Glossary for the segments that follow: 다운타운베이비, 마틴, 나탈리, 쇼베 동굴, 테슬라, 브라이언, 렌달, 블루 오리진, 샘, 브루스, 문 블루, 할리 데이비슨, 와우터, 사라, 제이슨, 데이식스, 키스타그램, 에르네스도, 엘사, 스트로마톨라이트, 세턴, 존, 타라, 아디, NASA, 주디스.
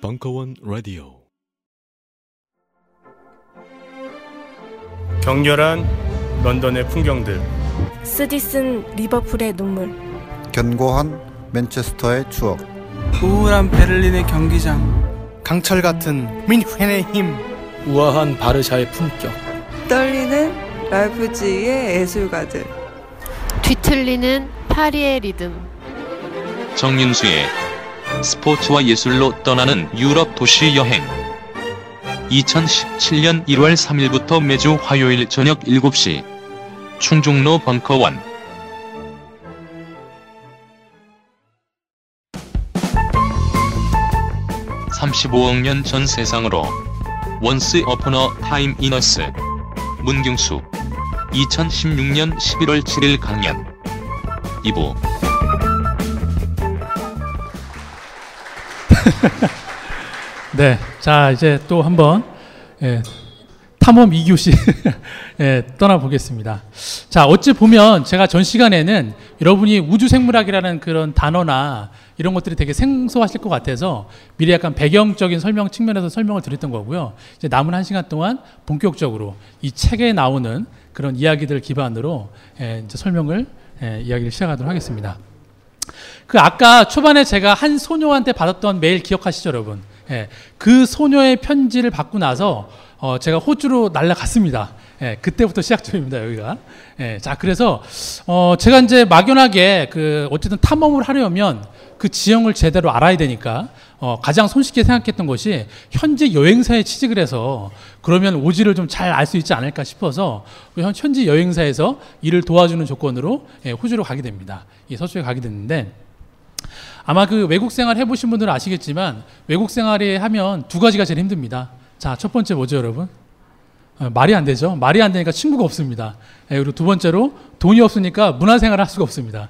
벙커원 라디오 격렬한 런던의 풍경들, 쓰디쓴 리버풀의 눈물, 견고한 맨체스터의 추억, 우울한 베를린의 경기장, 강철 같은 뮌헨의 힘, 우아한 바르샤의 품격, 떨리는 라이프지히의 예술가들, 뒤틀리는 파리의 리듬. 정윤수의 스포츠와 예술로 떠나는 유럽 도시 여행. 2017년 1월 3일부터 매주 화요일 저녁 7시 충정로 벙커원. (35억 년) 전 세상으로. 원스 어폰 어 타임 인 어스. 문경수 2016년 11월 7일 강연 2부. 네, 자 이제 또 한번 탐험 2교시 떠나보겠습니다. 자, 어찌 보면 제가 전 시간에는 여러분이 우주생물학이라는 그런 단어나 이런 것들이 되게 생소하실 것 같아서 미리 약간 배경적인 설명 측면에서 설명을 드렸던 거고요. 이제 남은 한 시간 동안 본격적으로 이 책에 나오는 그런 이야기들 기반으로 이제 설명을 이야기를 시작하도록 하겠습니다. 그 아까 초반에 제가 한 소녀한테 받았던 메일 기억하시죠, 여러분? 예, 그 소녀의 편지를 받고 나서 제가 호주로 날아갔습니다. 예, 그때부터 시작점입니다, 여기가. 예, 자, 그래서 제가 이제 막연하게 그 어쨌든 탐험을 하려면 그 지형을 제대로 알아야 되니까 가장 손쉽게 생각했던 것이 현지 여행사에 취직을 해서 그러면 오지를 좀 잘 알 수 있지 않을까 싶어서 현지 여행사에서 일을 도와주는 조건으로 호주로 가게 됩니다. 이 서쪽에 가게 됐는데 아마 그 외국 생활 해보신 분들은 아시겠지만 외국 생활에 하면 두 가지가 제일 힘듭니다. 자, 첫 번째 뭐죠, 여러분? 말이 안 되죠. 말이 안 되니까 친구가 없습니다. 그리고 두 번째로 돈이 없으니까 문화생활을 할 수가 없습니다.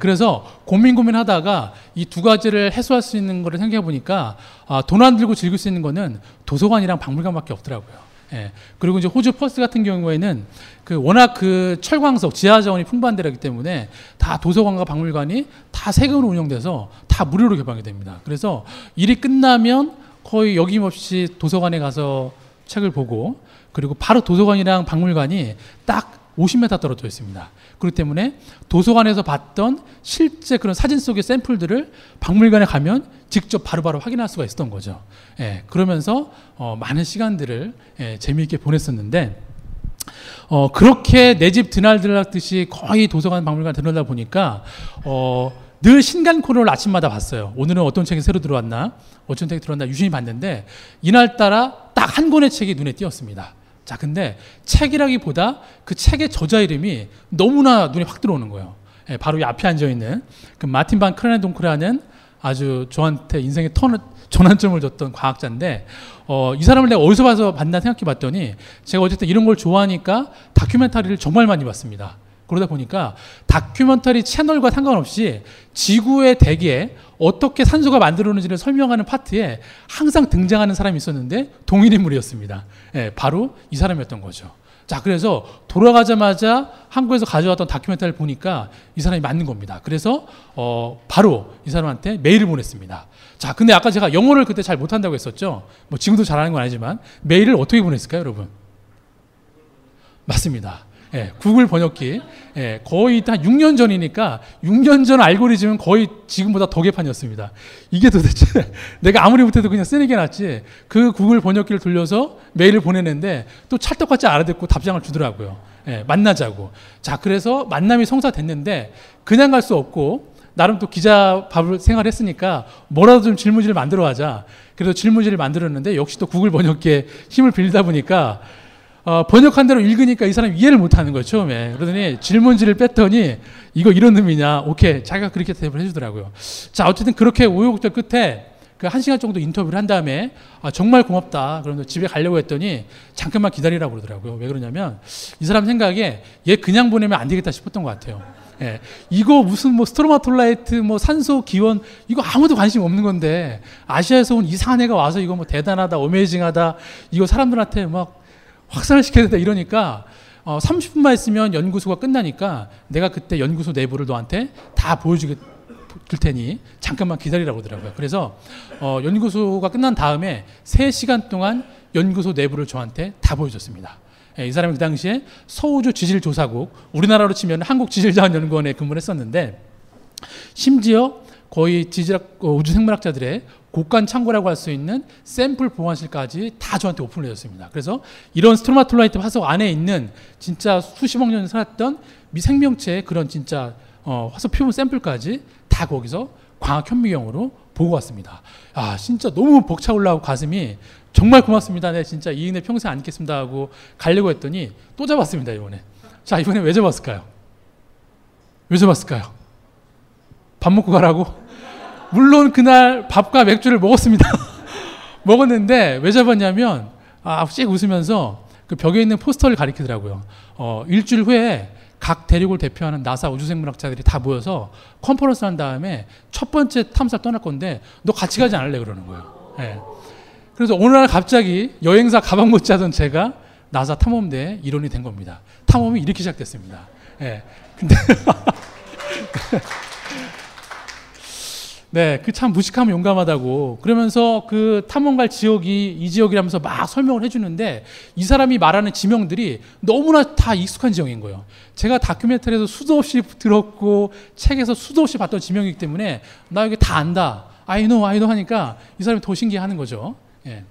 그래서 고민하다가 이 두 가지를 해소할 수 있는 걸 생각해 보니까 돈 안 들고 즐길 수 있는 거는 도서관이랑 박물관밖에 없더라고요. 그리고 이제 호주 퍼스 같은 경우에는 그 워낙 그 철광석 지하 자원이 풍부한데라기 때문에 다 도서관과 박물관이 다 세금으로 운영돼서 다 무료로 개방이 됩니다. 그래서 일이 끝나면 거의 여김없이 도서관에 가서 책을 보고 그리고 바로 도서관이랑 박물관이 딱 50m 떨어져 있습니다. 그렇기 때문에 도서관에서 봤던 실제 그런 사진 속의 샘플들을 박물관에 가면 직접 바로바로 확인할 수가 있었던 거죠. 예, 그러면서 많은 시간들을 재미있게 보냈었는데 그렇게 내 집 드날드락듯이 거의 도서관 박물관 들어다 보니까 늘 신간코너를 아침마다 봤어요. 오늘은 어떤 책이 새로 들어왔나, 어떤 책이 들어왔나 유심히 봤는데 이날따라 딱 한 권의 책이 눈에 띄었습니다. 자, 근데 책이라기보다 그 책의 저자 이름이 너무나 눈에 확 들어오는 거예요. 예, 바로 이 앞에 앉아있는 그 마틴 반 크라넨동크라는 아주 저한테 인생의 전환점을 줬던 과학자인데 이 사람을 내가 어디서 봐서 봤나 생각해 봤더니 제가 어쨌든 이런 걸 좋아하니까 다큐멘터리를 정말 많이 봤습니다. 그러다 보니까 다큐멘터리 채널과 상관없이 지구의 대기에 어떻게 산소가 만들어오는지를 설명하는 파트에 항상 등장하는 사람이 있었는데 동일인물이었습니다. 예, 바로 이 사람이었던 거죠. 자, 그래서 돌아가자마자 한국에서 가져왔던 다큐멘터리를 보니까 이 사람이 맞는 겁니다. 그래서 바로 이 사람한테 메일을 보냈습니다. 자, 근데 아까 제가 영어를 그때 잘 못한다고 했었죠. 뭐 지금도 잘하는 건 아니지만 메일을 어떻게 보냈을까요, 여러분? 맞습니다. 예, 구글 번역기. 예, 거의 한 6년 전이니까 6년 전 알고리즘은 거의 지금보다 더 개판이었습니다. 이게 도대체 내가 아무리 못해도 그냥 쓰는 게 낫지. 그 구글 번역기를 돌려서 메일을 보내는데 또 찰떡같이 알아듣고 답장을 주더라고요. 예, 만나자고. 자, 그래서 만남이 성사됐는데 그냥 갈 수 없고 나름 또 기자 밥을 생활했으니까 뭐라도 좀 질문지를 만들어 하자. 그래서 질문지를 만들었는데 역시 또 구글 번역기에 힘을 빌리다 보니까 번역한 대로 읽으니까 이 사람이 이해를 못하는 거예요, 처음에. 그러더니 질문지를 뺐더니 이거 이런 의미냐, 오케이, 자기가 그렇게 대답을 해주더라고요. 자, 어쨌든 그렇게 우여곡절 끝에 그 1시간 정도 인터뷰를 한 다음에 정말 고맙다. 그런데 집에 가려고 했더니 잠깐만 기다리라고 그러더라고요. 왜 그러냐면 이 사람 생각에 얘 그냥 보내면 안 되겠다 싶었던 것 같아요. 예, 이거 무슨 뭐 스트로마톨라이트 뭐 산소 기원 이거 아무도 관심 없는 건데 아시아에서 온 이상한 애가 와서 이거 뭐 대단하다, 어메이징하다, 이거 사람들한테 막 확산을 시켜야 된다 이러니까 30분만 있으면 연구소가 끝나니까 내가 그때 연구소 내부를 너한테 다 줄 테니 잠깐만 기다리라고 하더라고요. 그래서 연구소가 끝난 다음에 3시간 동안 연구소 내부를 저한테 다 보여줬습니다. 예, 이 사람이 그 당시에 서우주 지질조사국, 우리나라로 치면 한국지질자원연구원에 근무를 했었는데, 심지어 거의 지질학, 우주생물학자들의 고관 창고라고 할 수 있는 샘플 보관실까지 다 저한테 오픈을 해줬습니다. 그래서 이런 스트로마톨라이트 화석 안에 있는 진짜 수십억 년 살았던 미생명체의 그런 진짜 화석 표본 샘플까지 다 거기서 광학 현미경으로 보고 왔습니다. 아, 진짜 너무 벅차올라오고 가슴이 정말 고맙습니다. 네, 진짜 이 은혜 평생 안 잊겠습니다 하고 가려고 했더니 또 잡았습니다, 이번에. 자, 이번에 왜 잡았을까요? 왜 잡았을까요? 밥 먹고 가라고? 물론 그날 밥과 맥주를 먹었습니다. 먹었는데 왜 잡았냐면, 아, 씩 웃으면서 그 벽에 있는 포스터를 가리키더라고요. 일주일 후에 각 대륙을 대표하는 나사 우주생물학자들이 다 모여서 컨퍼런스 한 다음에 첫 번째 탐사를 떠날 건데 너 같이 가지 않을래 그러는 거예요. 네. 그래서 어느 날 갑자기 여행사 가방 못 짜던 제가 나사 탐험대의 일원이 된 겁니다. 탐험이 이렇게 시작됐습니다. 네. 근데 네, 그 참 무식하면 용감하다고 그러면서 그 탐험 갈 지역이 이 지역이라면서 막 설명을 해주는데 이 사람이 말하는 지명들이 너무나 다 익숙한 지형인 거예요. 제가 다큐멘터리에서 수도 없이 들었고 책에서 수도 없이 봤던 지명이기 때문에 나 여기 다 안다. I know 하니까 이 사람이 더 신기해하는 거죠. 예.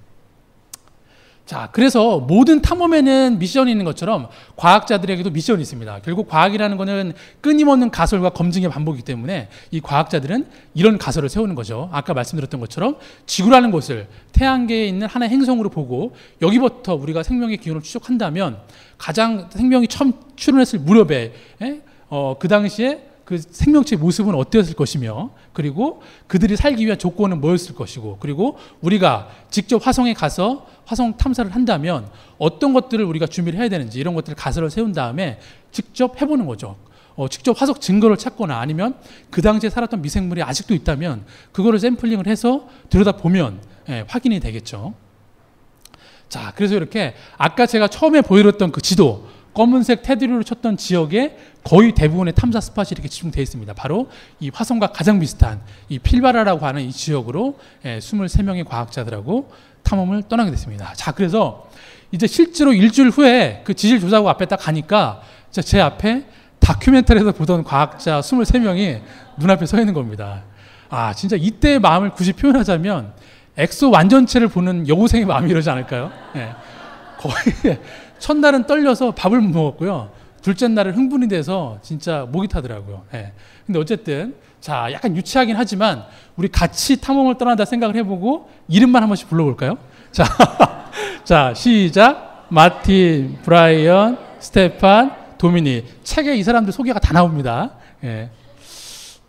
자, 그래서 모든 탐험에는 미션이 있는 것처럼 과학자들에게도 미션이 있습니다. 결국 과학이라는 것은 끊임없는 가설과 검증의 반복이기 때문에 이 과학자들은 이런 가설을 세우는 거죠. 아까 말씀드렸던 것처럼 지구라는 것을 태양계에 있는 하나의 행성으로 보고 여기부터 우리가 생명의 기원을 추적한다면 가장 생명이 처음 출현했을 무렵에 그 당시에 그 생명체의 모습은 어땠을 것이며, 그리고 그들이 살기 위한 조건은 뭐였을 것이고, 그리고 우리가 직접 화성에 가서 화성 탐사를 한다면 어떤 것들을 우리가 준비를 해야 되는지 이런 것들을 가설을 세운 다음에 직접 해보는 거죠. 직접 화석 증거를 찾거나 아니면 그 당시에 살았던 미생물이 아직도 있다면 그거를 샘플링을 해서 들여다보면 확인이 되겠죠. 자, 그래서 이렇게 아까 제가 처음에 보여드렸던 그 지도, 검은색 테두리로 쳤던 지역에 거의 대부분의 탐사 스팟이 이렇게 집중되어 있습니다. 바로 이 화성과 가장 비슷한 이 필바라라고 하는 이 지역으로 23명의 과학자들하고 탐험을 떠나게 됐습니다. 자, 그래서 이제 실제로 일주일 후에 그 지질조사국 앞에 딱 가니까 제 앞에 다큐멘터리에서 보던 과학자 23명이 눈앞에 서 있는 겁니다. 아, 진짜 이때의 마음을 굳이 표현하자면 엑소 완전체를 보는 여고생의 마음이 이러지 않을까요? 네. 거의 첫날은 떨려서 밥을 못 먹었고요. 둘째 날은 흥분이 돼서 진짜 목이 타더라고요. 예. 근데 어쨌든, 자, 약간 유치하긴 하지만, 우리 같이 탐험을 떠난다 생각을 해보고, 이름만 한 번씩 불러볼까요? 자, 자, 시작. 마틴, 브라이언, 스테판, 도미니. 책에 이 사람들 소개가 다 나옵니다. 예.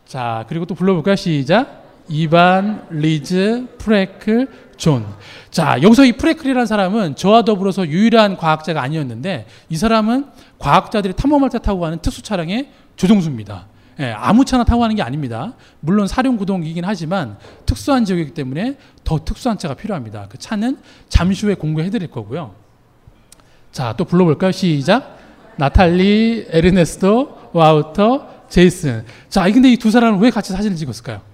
자, 그리고 또 불러볼까요? 시작. 이반, 리즈, 프레클, 존. 자, 여기서 이 프레클이라는 사람은 저와 더불어서 유일한 과학자가 아니었는데 이 사람은 과학자들이 탐험할 때 타고 가는 특수 차량의 조종수입니다. 예, 아무 차나 타고 가는 게 아닙니다. 물론 사륜구동이긴 하지만 특수한 지역이기 때문에 더 특수한 차가 필요합니다. 그 차는 잠시 후에 공개해 드릴 거고요. 자, 또 불러볼까요? 시작. 나탈리, 에르네스도, 와우터, 제이슨. 자, 근데 이 두 사람은 왜 같이 사진을 찍었을까요?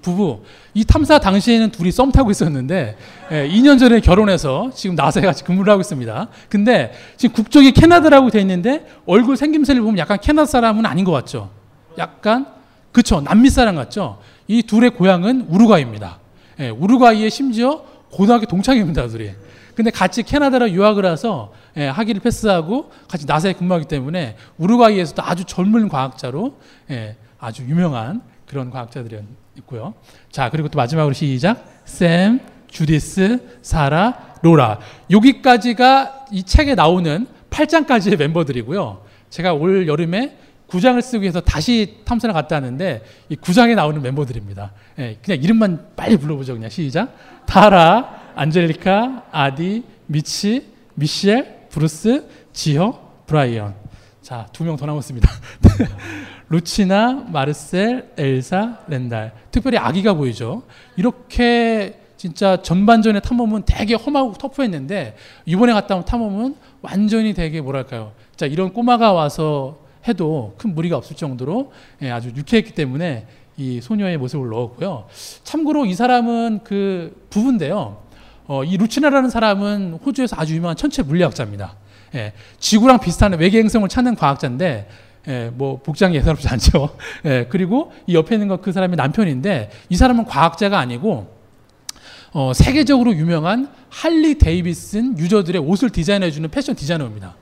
부부. 이 탐사 당시에는 둘이 썸 타고 있었는데 2년 전에 결혼해서 지금 나사에 같이 근무를 하고 있습니다. 근데 지금 국적이 캐나다라고 돼 있는데 얼굴 생김새를 보면 약간 캐나다 사람은 아닌 것 같죠? 약간 그쵸, 남미 사람 같죠? 이 둘의 고향은 우루과이입니다. 예, 우루과이에 심지어 고등학교 동창입니다, 둘이. 근데 같이 캐나다로 유학을 와서 학위를 패스하고 같이 나사에 근무하기 때문에 우루과이에서도 아주 젊은 과학자로 아주 유명한 그런 과학자들이었습니다. 있고요. 자, 그리고 또 마지막으로 시작. 샘, 주디스, 사라, 로라. 여기까지가 이 책에 나오는 8장까지의 멤버들이고요. 제가 올 여름에 9장을 쓰기 위해서 다시 탐사를 갔다 왔는데 이 9장에 나오는 멤버들입니다. 예, 그냥 이름만 빨리 불러보죠. 그냥 시작. 타라, 안젤리카, 아디, 미치, 미셸, 브루스, 지혁, 브라이언. 자, 2명 더 남았습니다. 루치나, 마르셀, 엘사, 렌달. 특별히 아기가 보이죠. 이렇게 진짜 전반전의 탐험은 되게 험하고 터프했는데 이번에 갔다 온 탐험은 완전히 되게 뭐랄까요. 자, 이런 꼬마가 와서 해도 큰 무리가 없을 정도로 아주 유쾌했기 때문에 이 소녀의 모습을 넣었고요. 참고로 이 사람은 그 부부인데요. 이 루치나라는 사람은 호주에서 아주 유명한 천체 물리학자입니다. 예, 지구랑 비슷한 외계 행성을 찾는 과학자인데, 예, 뭐 복장이 예사롭지 않죠. 예, 그리고 이 옆에 있는 건 그 사람의 남편인데, 이 사람은 과학자가 아니고 세계적으로 유명한 할리 데이비슨 유저들의 옷을 디자인해주는 패션 디자이너입니다.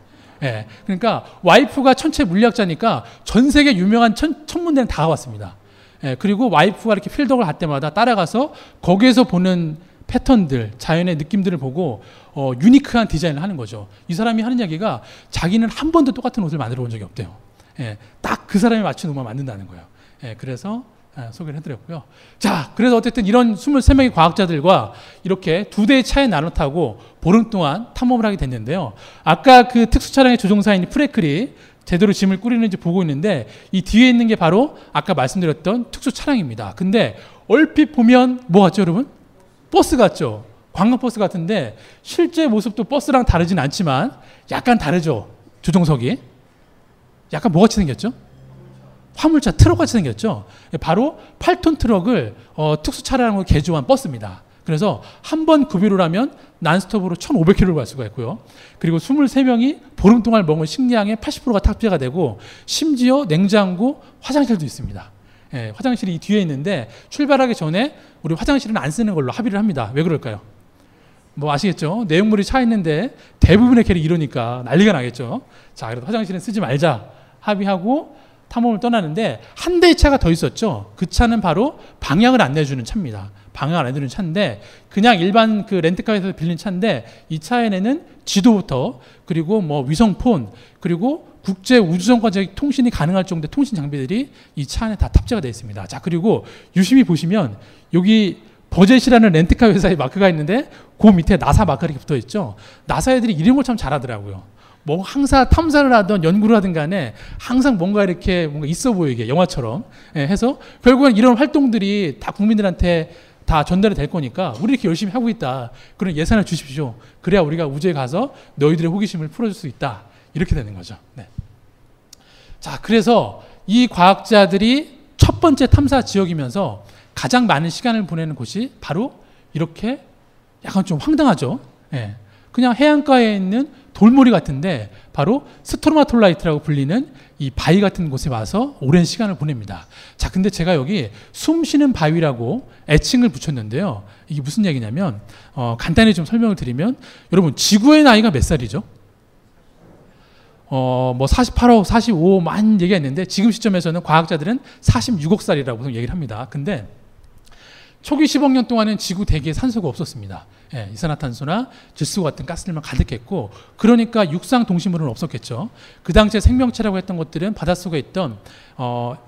예, 그러니까 와이프가 천체 물리학자니까 전 세계 유명한 천문대는 다 왔습니다. 예, 그리고 와이프가 이렇게 필덕을 할 때마다 따라가서 거기에서 보는 패턴들, 자연의 느낌들을 보고 유니크한 디자인을 하는 거죠. 이 사람이 하는 이야기가 자기는 한 번도 똑같은 옷을 만들어 본 적이 없대요. 예, 딱 그 사람이 맞춘 옷만 만든다는 거예요. 예, 그래서 소개를 해드렸고요. 자, 그래서 어쨌든 이런 23명의 과학자들과 이렇게 두 대의 차에 나눠 타고 보름 동안 탐험을 하게 됐는데요. 아까 그 특수 차량의 조종사인 프레클이 제대로 짐을 꾸리는지 보고 있는데, 이 뒤에 있는 게 바로 아까 말씀드렸던 특수 차량입니다. 근데 얼핏 보면 뭐 같죠, 여러분? 버스 같죠? 관광버스 같은데, 실제 모습도 버스랑 다르진 않지만 약간 다르죠? 조종석이 약간 뭐같이 생겼죠? 화물차, 트럭같이 생겼죠? 바로 8톤 트럭을 특수 차량으로 개조한 버스입니다. 그래서 한 번 급유를 하면 난스톱으로 1,500km를 갈 수가 있고요. 그리고 23명이 보름 동안 먹은 식량의 80%가 탑재가 되고, 심지어 냉장고, 화장실도 있습니다. 예, 화장실이 이 뒤에 있는데, 출발하기 전에 우리 화장실은 안 쓰는 걸로 합의를 합니다. 왜 그럴까요? 뭐 아시겠죠? 내용물이 차 있는데 대부분의 캐릭이 이러니까 난리가 나겠죠. 자, 그래도 화장실은 쓰지 말자 합의하고 탐험을 떠나는데, 한 대의 차가 더 있었죠. 그 차는 바로 방향을 안내해주는 차입니다. 방향을 안내해주는 차인데, 그냥 일반 그 렌트카에서 빌린 차인데, 이 차에는 지도부터, 그리고 뭐 위성폰, 그리고 국제 우주선과의 통신이 가능할 정도의 통신 장비들이 이 차 안에 다 탑재가 되어 있습니다. 자, 그리고 유심히 보시면 여기 버젯이라는 렌트카 회사의 마크가 있는데, 그 밑에 나사 마크가 이렇게 붙어 있죠. 나사 애들이 이런 걸 참 잘하더라고요. 뭐 항상 탐사를 하든 연구를 하든 간에 항상 뭔가 이렇게 뭔가 있어 보이게 영화처럼 해서, 결국은 이런 활동들이 다 국민들한테 다 전달이 될 거니까 우리 이렇게 열심히 하고 있다, 그런 예산을 주십시오. 그래야 우리가 우주에 가서 너희들의 호기심을 풀어줄 수 있다, 이렇게 되는 거죠. 네. 자, 그래서 이 과학자들이 첫 번째 탐사 지역이면서 가장 많은 시간을 보내는 곳이 바로 이렇게 약간 좀 황당하죠. 예. 그냥 해안가에 있는 돌머리 같은데, 바로 스트로마톨라이트라고 불리는 이 바위 같은 곳에 와서 오랜 시간을 보냅니다. 자, 근데 제가 여기 숨쉬는 바위라고 애칭을 붙였는데요. 이게 무슨 얘기냐면, 간단히 좀 설명을 드리면, 여러분 지구의 나이가 몇 살이죠? 뭐 48억, 45억 많은 얘기했는데, 지금 시점에서는 과학자들은 46억 살이라고 얘기를 합니다. 근데 초기 10억 년 동안은 지구 대기에 산소가 없었습니다. 예, 이산화탄소나 질소 같은 가스들만 가득했고, 그러니까 육상 동식물은 없었겠죠. 그 당시에 생명체라고 했던 것들은 바닷속에 있던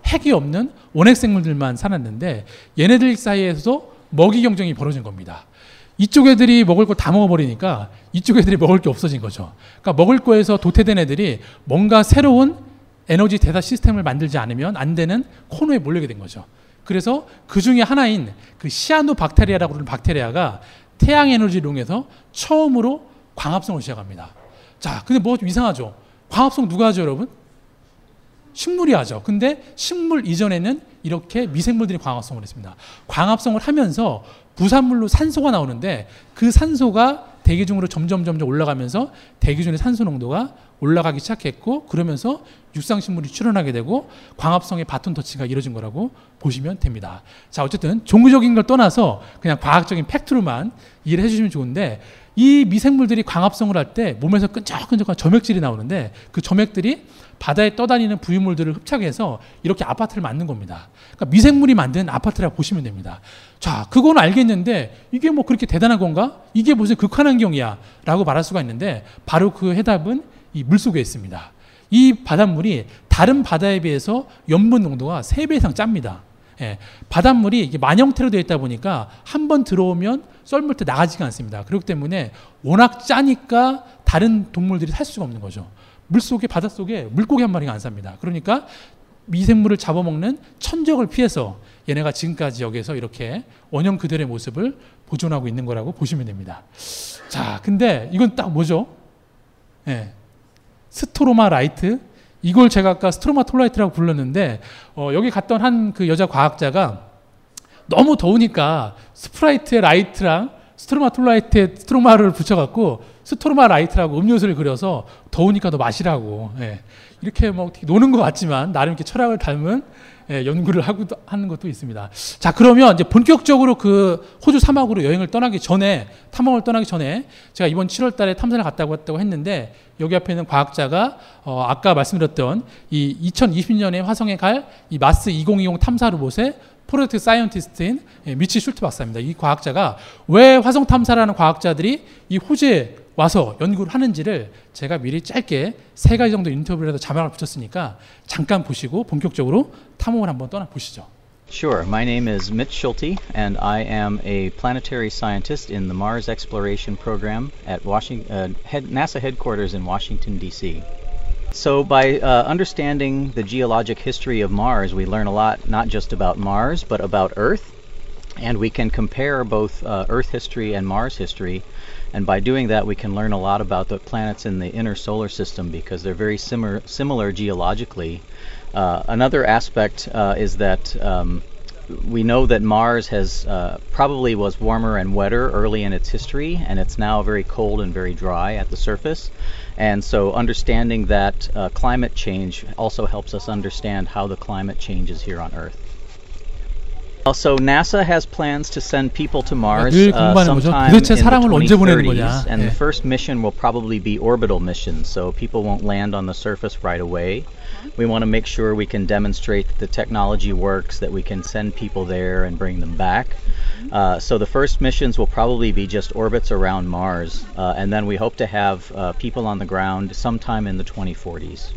핵이 없는 원핵 생물들만 살았는데, 얘네들 사이에서도 먹이 경쟁이 벌어진 겁니다. 이쪽 애들이 먹을 걸 다 먹어버리니까 이쪽 애들이 먹을 게 없어진 거죠. 그러니까 먹을 거에서 도태된 애들이 뭔가 새로운 에너지 대사 시스템을 만들지 않으면 안 되는 코너에 몰리게 된 거죠. 그래서 그 중에 하나인 그 시아노박테리아라고 하는 박테리아가 태양 에너지룡에서 처음으로 광합성을 시작합니다. 자, 근데 뭐 좀 이상하죠? 광합성 누가 하죠, 여러분? 식물이 하죠. 근데 식물 이전에는 이렇게 미생물들이 광합성을 했습니다. 광합성을 하면서 부산물로 산소가 나오는데, 그 산소가 대기 중으로 점점 올라가면서 대기 중의 산소 농도가 올라가기 시작했고, 그러면서 육상식물이 출현하게 되고 광합성의 바톤 터치가 이루어진 거라고 보시면 됩니다. 자, 어쨌든 종교적인 걸 떠나서 그냥 과학적인 팩트로만 이해를 해주시면 좋은데, 이 미생물들이 광합성을 할 때 몸에서 끈적끈적한 점액질이 나오는데, 그 점액들이 바다에 떠다니는 부유물들을 흡착해서 이렇게 아파트를 만든 겁니다. 그러니까 미생물이 만든 아파트라고 보시면 됩니다. 자, 그건 알겠는데 이게 뭐 그렇게 대단한 건가? 이게 무슨 극한환경이야? 라고 말할 수가 있는데, 바로 그 해답은 이 물속에 있습니다. 이 바닷물이 다른 바다에 비해서 염분 농도가 3배 이상 짭니다. 예, 바닷물이 이게 만형태로 되어 있다 보니까 한 번 들어오면 썰물 때 나가지가 않습니다. 그렇기 때문에 워낙 짜니까 다른 동물들이 살 수가 없는 거죠. 물속에, 바닷속에 물고기 한 마리가 안 삽니다. 그러니까 미생물을 잡아먹는 천적을 피해서 얘네가 지금까지 여기에서 이렇게 원형 그대로의 모습을 보존하고 있는 거라고 보시면 됩니다. 자, 근데 이건 딱 뭐죠? 예, 스트로마라이트 이걸 제가 아까 스트로마톨라이트라고 불렀는데 여기 갔던 한 그 여자 과학자가 너무 더우니까 스프라이트의 라이트랑 스트로마톨라이트에 스트로마를 붙여갖고 스트로마라이트라고 음료수를 그려서 더우니까 더 마시라고. 예. 이렇게 뭐 노는 것 같지만 나름 이렇게 철학을 닮은 예, 연구를 하고 하는 것도 있습니다. 자, 그러면 이제 본격적으로 그 호주 사막으로 여행을 떠나기 전에 탐험을 떠나기 전에 제가 이번 7월달에 탐사를 갔다고 했는데 여기 앞에 있는 과학자가 아까 말씀드렸던 이 2020년에 화성에 갈 이 마스 2020 탐사 로봇의 프로젝트 사이언티스트인 미치 슐테 박사입니다. 이 과학자가 왜 화성 탐사라는 과학자들이 이 호주에 와서 연구를 하는지를 제가 미리 짧게 3가지 정도 인터뷰에다 자막을 붙였으니까 잠깐 보시고 본격적으로 탐험을 한번 떠나 보시죠. Sure. My name is Mitch Schulte and I am a planetary scientist in the Mars Exploration Program at NASA headquarters in Washington, D.C. So by understanding the geologic history of Mars, we learn a lot not just about Mars but about Earth. And we can compare both Earth history and Mars history. And by doing that, we can learn a lot about the planets in the inner solar system because they're very similar geologically. Another aspect is that we know that Mars has probably was warmer and wetter early in its history, and it's now very cold and very dry at the surface. And so understanding that climate change also helps us understand how the climate changes here on Earth. Also, NASA has plans to send people to Mars sometime in the 2030s, and the first mission will probably be orbital missions, so people won't land on the surface right away. We want to make sure we can demonstrate that the technology works, that we can send people there and bring them back. So the first missions will probably be just orbits around Mars, and then we hope to have people on the ground sometime in the 2040s.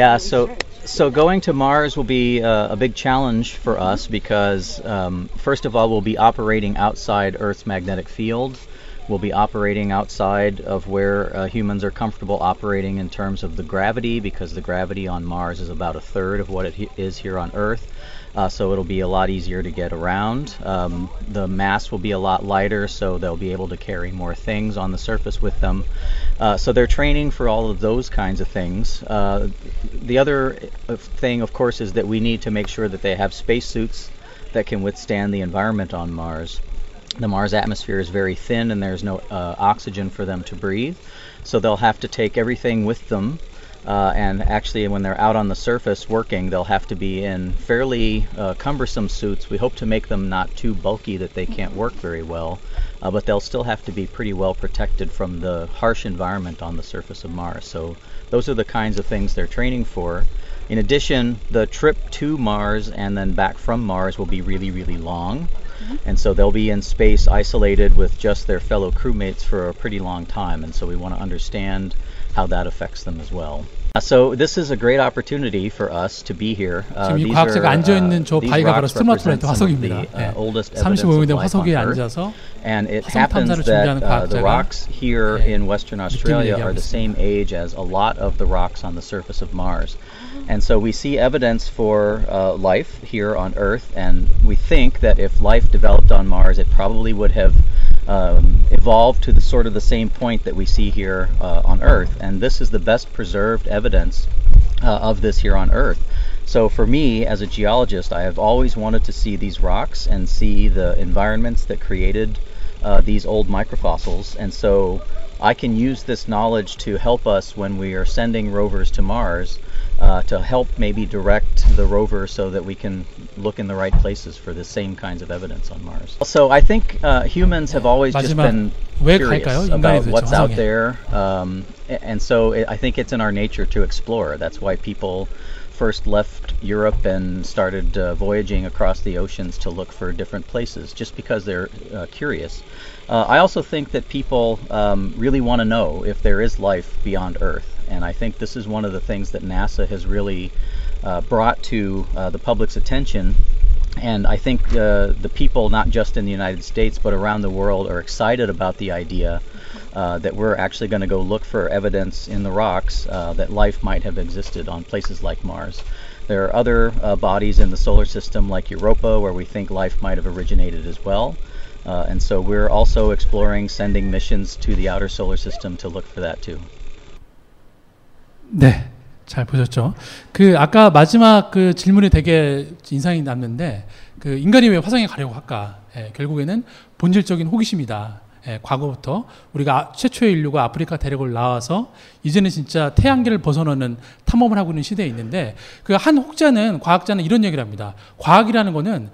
Yeah, so going to Mars will be a big challenge for us because first of all we'll be operating outside Earth's magnetic field. We'll be operating outside of where humans are comfortable operating in terms of the gravity because the gravity on Mars is about a third of what it is here on Earth. So it'll be a lot easier to get around. The mass will be a lot lighter, so they'll be able to carry more things on the surface with them. So they're training for all of those kinds of things. The other thing, of course, is that we need to make sure that they have spacesuits that can withstand the environment on Mars. The Mars atmosphere is very thin and there's no oxygen for them to breathe. So they'll have to take everything with them. And actually when they're out on the surface working, they'll have to be in fairly cumbersome suits. We hope to make them not too bulky that they can't work very well, but they'll still have to be pretty well protected from the harsh environment on the surface of Mars. So those are the kinds of things they're training for. In addition, the trip to Mars and then back from Mars will be really, really long. And so they'll be in space isolated with just their fellow crewmates for a pretty long time. And so we want to understand how that affects them as well. So this is a great opportunity for us to be here. These are these rocks represent some of the oldest evidence of life on Earth. And it happens that the rocks here in Western Australia are the same age as a lot of the rocks on the surface of Mars. And so we see evidence for life here on Earth, and we think that if life developed on Mars, it probably would have evolved to the sort of the same point that we see here on Earth. And this is the best preserved evidence of this here on Earth. So for me, as a geologist, I have always wanted to see these rocks and see the environments that created these old microfossils. And so I can use this knowledge to help us when we are sending rovers to Mars, to help maybe direct the rover so that we can look in the right places for the same kinds of evidence on Mars. So I think humans have always just been curious about what's out there, and so I think it's in our nature to explore. That's why people first left Europe and started voyaging across the oceans to look for different places, just because they're curious. I also think that people really want to know if there is life beyond Earth, and I think this is one of the things that NASA has really brought to the public's attention. And I think the people, not just in the United States, but around the world, are excited about the idea that we're actually going to go look for evidence in the rocks that life might have existed on places like Mars. There are other bodies in the solar system like Europa where we think life might have originated as well. And so we're also exploring sending missions to the outer solar system to look for that too. 네. 잘 보셨죠? 그 아까 마지막 그 질문이 되게 인상이 남는데 그 인간이 왜 화성에 가려고 할까? 예, 결국에는 본질적인 호기심이다. 예, 과거부터 우리가 최초의 인류가 아프리카 대륙을 나와서 이제는 진짜 태양계를 벗어나는 탐험을 하고 있는 시대에 있는데 그 한 혹자는 과학자는 이런 얘기를 합니다. 과학이라는 거는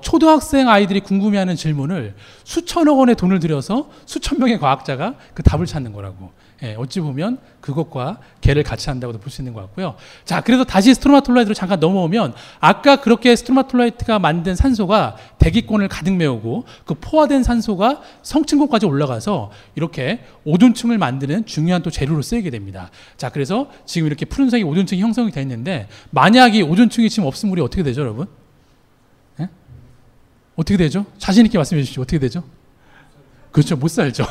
초등학생 아이들이 궁금해하는 질문을 수천억 원의 돈을 들여서 수천 명의 과학자가 그 답을 찾는 거라고. 예, 어찌 보면 그것과 개를 같이 한다고도 볼 수 있는 것 같고요. 자, 그래서 다시 스트로마톨라이트로 잠깐 넘어오면 아까 그렇게 스트로마톨라이트가 만든 산소가 대기권을 가득 메우고 그 포화된 산소가 성층권까지 올라가서 이렇게 오존층을 만드는 중요한 또 재료로 쓰이게 됩니다. 자, 그래서 지금 이렇게 푸른색이 오존층이 형성이 되어 있는데 만약 이 오존층이 지금 없으면 우리 어떻게 되죠, 여러분? 예? 어떻게 되죠? 자신 있게 말씀해 주시죠. 어떻게 되죠? 그렇죠. 못 살죠.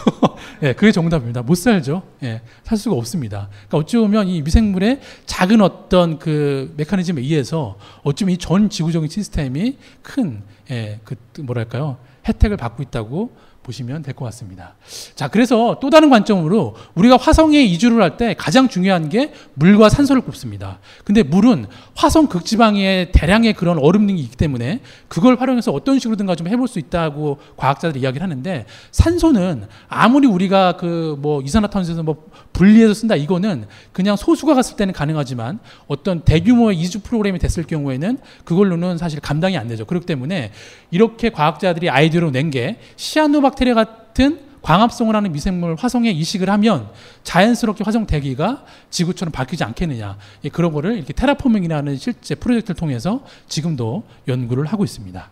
예, 그게 정답입니다. 못 살죠. 예, 살 수가 없습니다. 그러니까 어찌 보면 이 미생물의 작은 어떤 그 메커니즘에 의해서 어쩌면 이 전 지구적인 시스템이 큰, 예, 그 뭐랄까요, 혜택을 받고 있다고 보시면 될 것 같습니다. 자, 그래서 또 다른 관점으로 우리가 화성에 이주를 할 때 가장 중요한 게 물과 산소를 꼽습니다. 근데 물은 화성 극지방에 대량의 그런 얼음 등이 있기 때문에 그걸 활용해서 어떤 식으로든가 좀 해볼 수 있다고 과학자들이 이야기를 하는데 산소는 아무리 우리가 그 뭐 이산화탄소에서 뭐 분리해서 쓴다 이거는 그냥 소수가 갔을 때는 가능하지만 어떤 대규모의 이주 프로그램이 됐을 경우에는 그걸로는 사실 감당이 안 되죠. 그렇기 때문에 이렇게 과학자들이 아이디어로 낸 게 시아노박테리아 같은 광합성을 하는 미생물 화성에 이식을 하면 자연스럽게 화성 대기가 지구처럼 바뀌지 않겠느냐. 예, 그런 거를 이렇게 테라포밍이라는 실제 프로젝트를 통해서 지금도 연구를 하고 있습니다.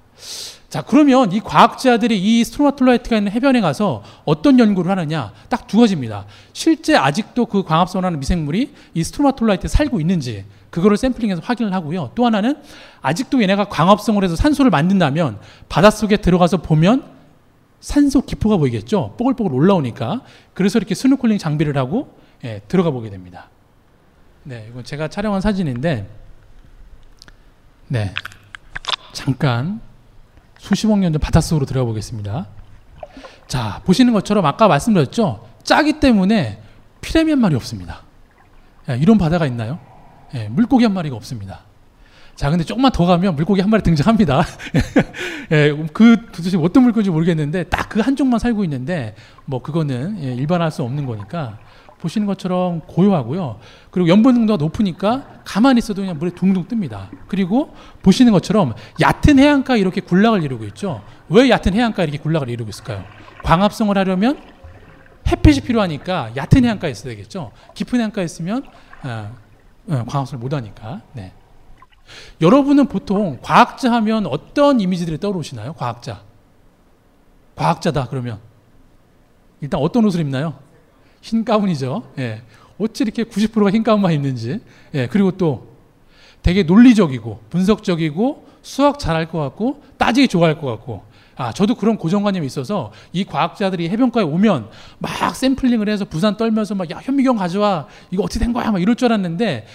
자, 그러면 이 과학자들이 이 스트로마톨라이트가 있는 해변에 가서 어떤 연구를 하느냐. 딱 두 가지입니다. 실제 아직도 그 광합성을 하는 미생물이 이 스트로마톨라이트에 살고 있는지 그거를 샘플링해서 확인을 하고요. 또 하나는 아직도 얘네가 광합성을 해서 산소를 만든다면 바닷속에 들어가서 보면 산소 기포가 보이겠죠. 뽀글뽀글 올라오니까. 그래서 이렇게 스노클링 장비를 하고, 예, 들어가 보게 됩니다. 네, 이건 제가 촬영한 사진인데, 네, 잠깐 수십억 년 전 바닷속으로 들어가 보겠습니다. 자, 보시는 것처럼 아까 말씀드렸죠. 짜기 때문에 피레미 한 마리 없습니다. 야, 이런 바다가 있나요? 예, 물고기 한 마리가 없습니다. 자, 근데 조금만 더 가면 물고기 한 마리 등장합니다. 예, 그 도대체 어떤 물고기인지 모르겠는데 딱 그 한쪽만 살고 있는데 뭐 그거는, 예, 일반화할 수 없는 거니까 보시는 것처럼 고요하고요. 그리고 염분 농도가 높으니까 가만히 있어도 그냥 물에 둥둥 뜹니다. 그리고 보시는 것처럼 얕은 해안가 이렇게 군락을 이루고 있죠. 왜 얕은 해안가 이렇게 군락을 이루고 있을까요? 광합성을 하려면 햇빛이 필요하니까 얕은 해안가에 있어야 되겠죠. 깊은 해안가에 있으면 광합성을 못하니까. 네. 여러분은 보통 과학자 하면 어떤 이미지들이 떠오르시나요? 과학자. 과학자다 그러면 일단 어떤 옷을 입나요? 흰 가운이죠. 예. 어찌 이렇게 90%가 흰 가운만 입는지. 예. 그리고 또 되게 논리적이고 분석적이고 수학 잘할 것 같고 따지기 좋아할 것 같고. 아, 저도 그런 고정관념이 있어서 이 과학자들이 해변가에 오면 막 샘플링을 해서 부산 떨면서 막 야, 현미경 가져와. 이거 어떻게 된 거야? 막 이럴 줄 알았는데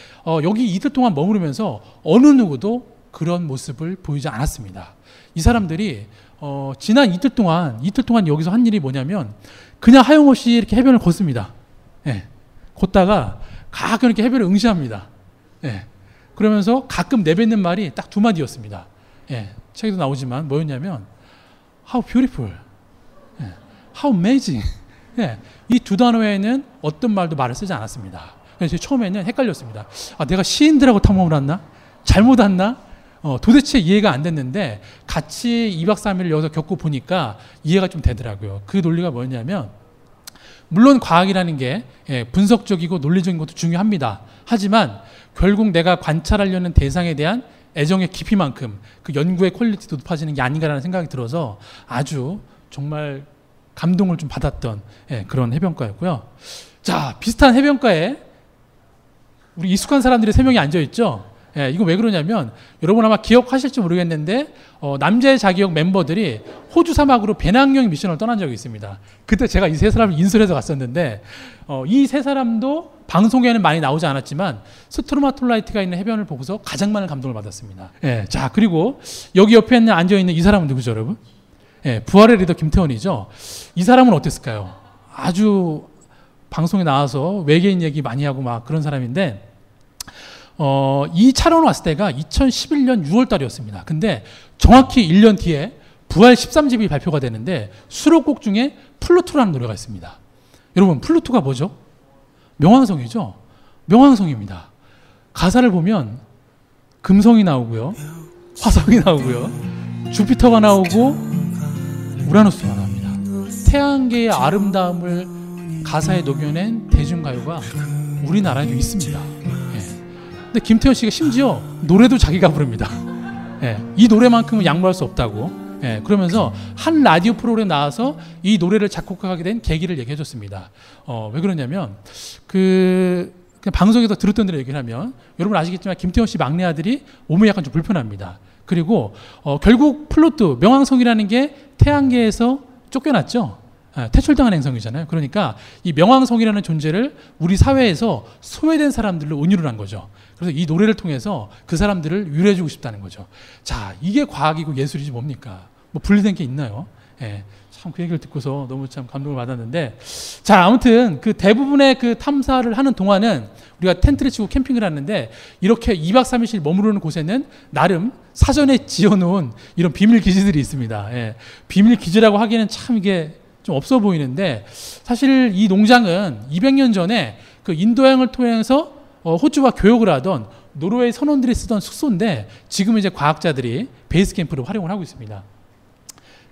여기 이틀 동안 머무르면서 어느 누구도 그런 모습을 보이지 않았습니다. 이 사람들이 지난 이틀 동안 여기서 한 일이 뭐냐면 그냥 하염없이 이렇게 해변을 걷습니다. 예. 걷다가 가끔 이렇게 해변을 응시합니다. 예. 그러면서 가끔 내뱉는 말이 딱 두 마디였습니다. 예. 책에도 나오지만 뭐였냐면 How beautiful. How amazing. 예, 이 두 단어에는 어떤 말도 말을 쓰지 않았습니다. 그래서 처음에는 헷갈렸습니다. 아, 내가 시인들하고 탐험을 했나? 잘못 왔나? 도대체 이해가 안 됐는데 같이 2박 3일을 여기서 겪고 보니까 이해가 좀 되더라고요. 그 논리가 뭐였냐면 물론 과학이라는 게, 예, 분석적이고 논리적인 것도 중요합니다. 하지만 결국 내가 관찰하려는 대상에 대한 애정의 깊이만큼 그 연구의 퀄리티도 높아지는 게 아닌가라는 생각이 들어서 아주 정말 감동을 좀 받았던, 예, 그런 해변가였고요. 자, 비슷한 해변가에 우리 익숙한 사람들이 3명이 앉아있죠. 예, 이건 왜 그러냐면 여러분 아마 기억하실지 모르겠는데 남자의 자기역 멤버들이 호주 사막으로 배낭여행 미션을 떠난 적이 있습니다. 그때 제가 이 3사람을 인솔해서 갔었는데 이 3사람도 방송에는 많이 나오지 않았지만 스트로마톨라이트가 있는 해변을 보고서 가장 많은 감동을 받았습니다. 예, 자, 그리고 여기 옆에 앉아있는 이 사람은 누구죠, 여러분? 예, 부활의 리더 김태원이죠. 이 사람은 어땠을까요? 아주 방송에 나와서 외계인 얘기 많이 하고 막 그런 사람인데 이 촬영을 왔을 때가 2011년 6월 달이었습니다. 근데 정확히 1년 뒤에 부활 13집이 발표가 되는데 수록곡 중에 플루토라는 노래가 있습니다. 여러분, 플루토가 뭐죠? 명왕성이죠? 명왕성입니다. 가사를 보면 금성이 나오고요, 화성이 나오고요, 주피터가 나오고 우라노스가 나옵니다. 태양계의 아름다움을 가사에 녹여낸 대중가요가 우리나라에도 있습니다. 예. 근데 김태현 씨가 심지어 노래도 자기가 부릅니다. 예. 이 노래만큼은 양보할 수 없다고. 예. 그러면서 한 라디오 프로그램에 나와서 이 노래를 작곡하게 된 계기를 얘기해 줬습니다. 왜 그러냐면 그냥 방송에서 들었던 대로 얘기를 하면 여러분 아시겠지만 김태현 씨 막내 아들이 몸이 약간 좀 불편합니다. 그리고 결국 플루토 명왕성이라는 게 태양계에서 쫓겨났죠. 퇴출당한 행성이잖아요. 그러니까 이 명왕성이라는 존재를 우리 사회에서 소외된 사람들로 은유를 한 거죠. 그래서 이 노래를 통해서 그 사람들을 위로해주고 싶다는 거죠. 자, 이게 과학이고 예술이지 뭡니까? 뭐 분리된 게 있나요? 예, 참 그 얘기를 듣고서 너무 참 감동을 받았는데, 자, 아무튼 그 대부분의 그 탐사를 하는 동안은 우리가 텐트를 치고 캠핑을 하는데 이렇게 2박 3일씩 머무르는 곳에는 나름 사전에 지어놓은 이런 비밀 기지들이 있습니다. 예, 비밀 기지라고 하기에는 참 이게 좀 없어 보이는데 사실 이 농장은 200년 전에 그 인도양을 통해서 호주와 교역을 하던 노르웨이 선원들이 쓰던 숙소인데 지금 이제 과학자들이 베이스 캠프로 활용을 하고 있습니다.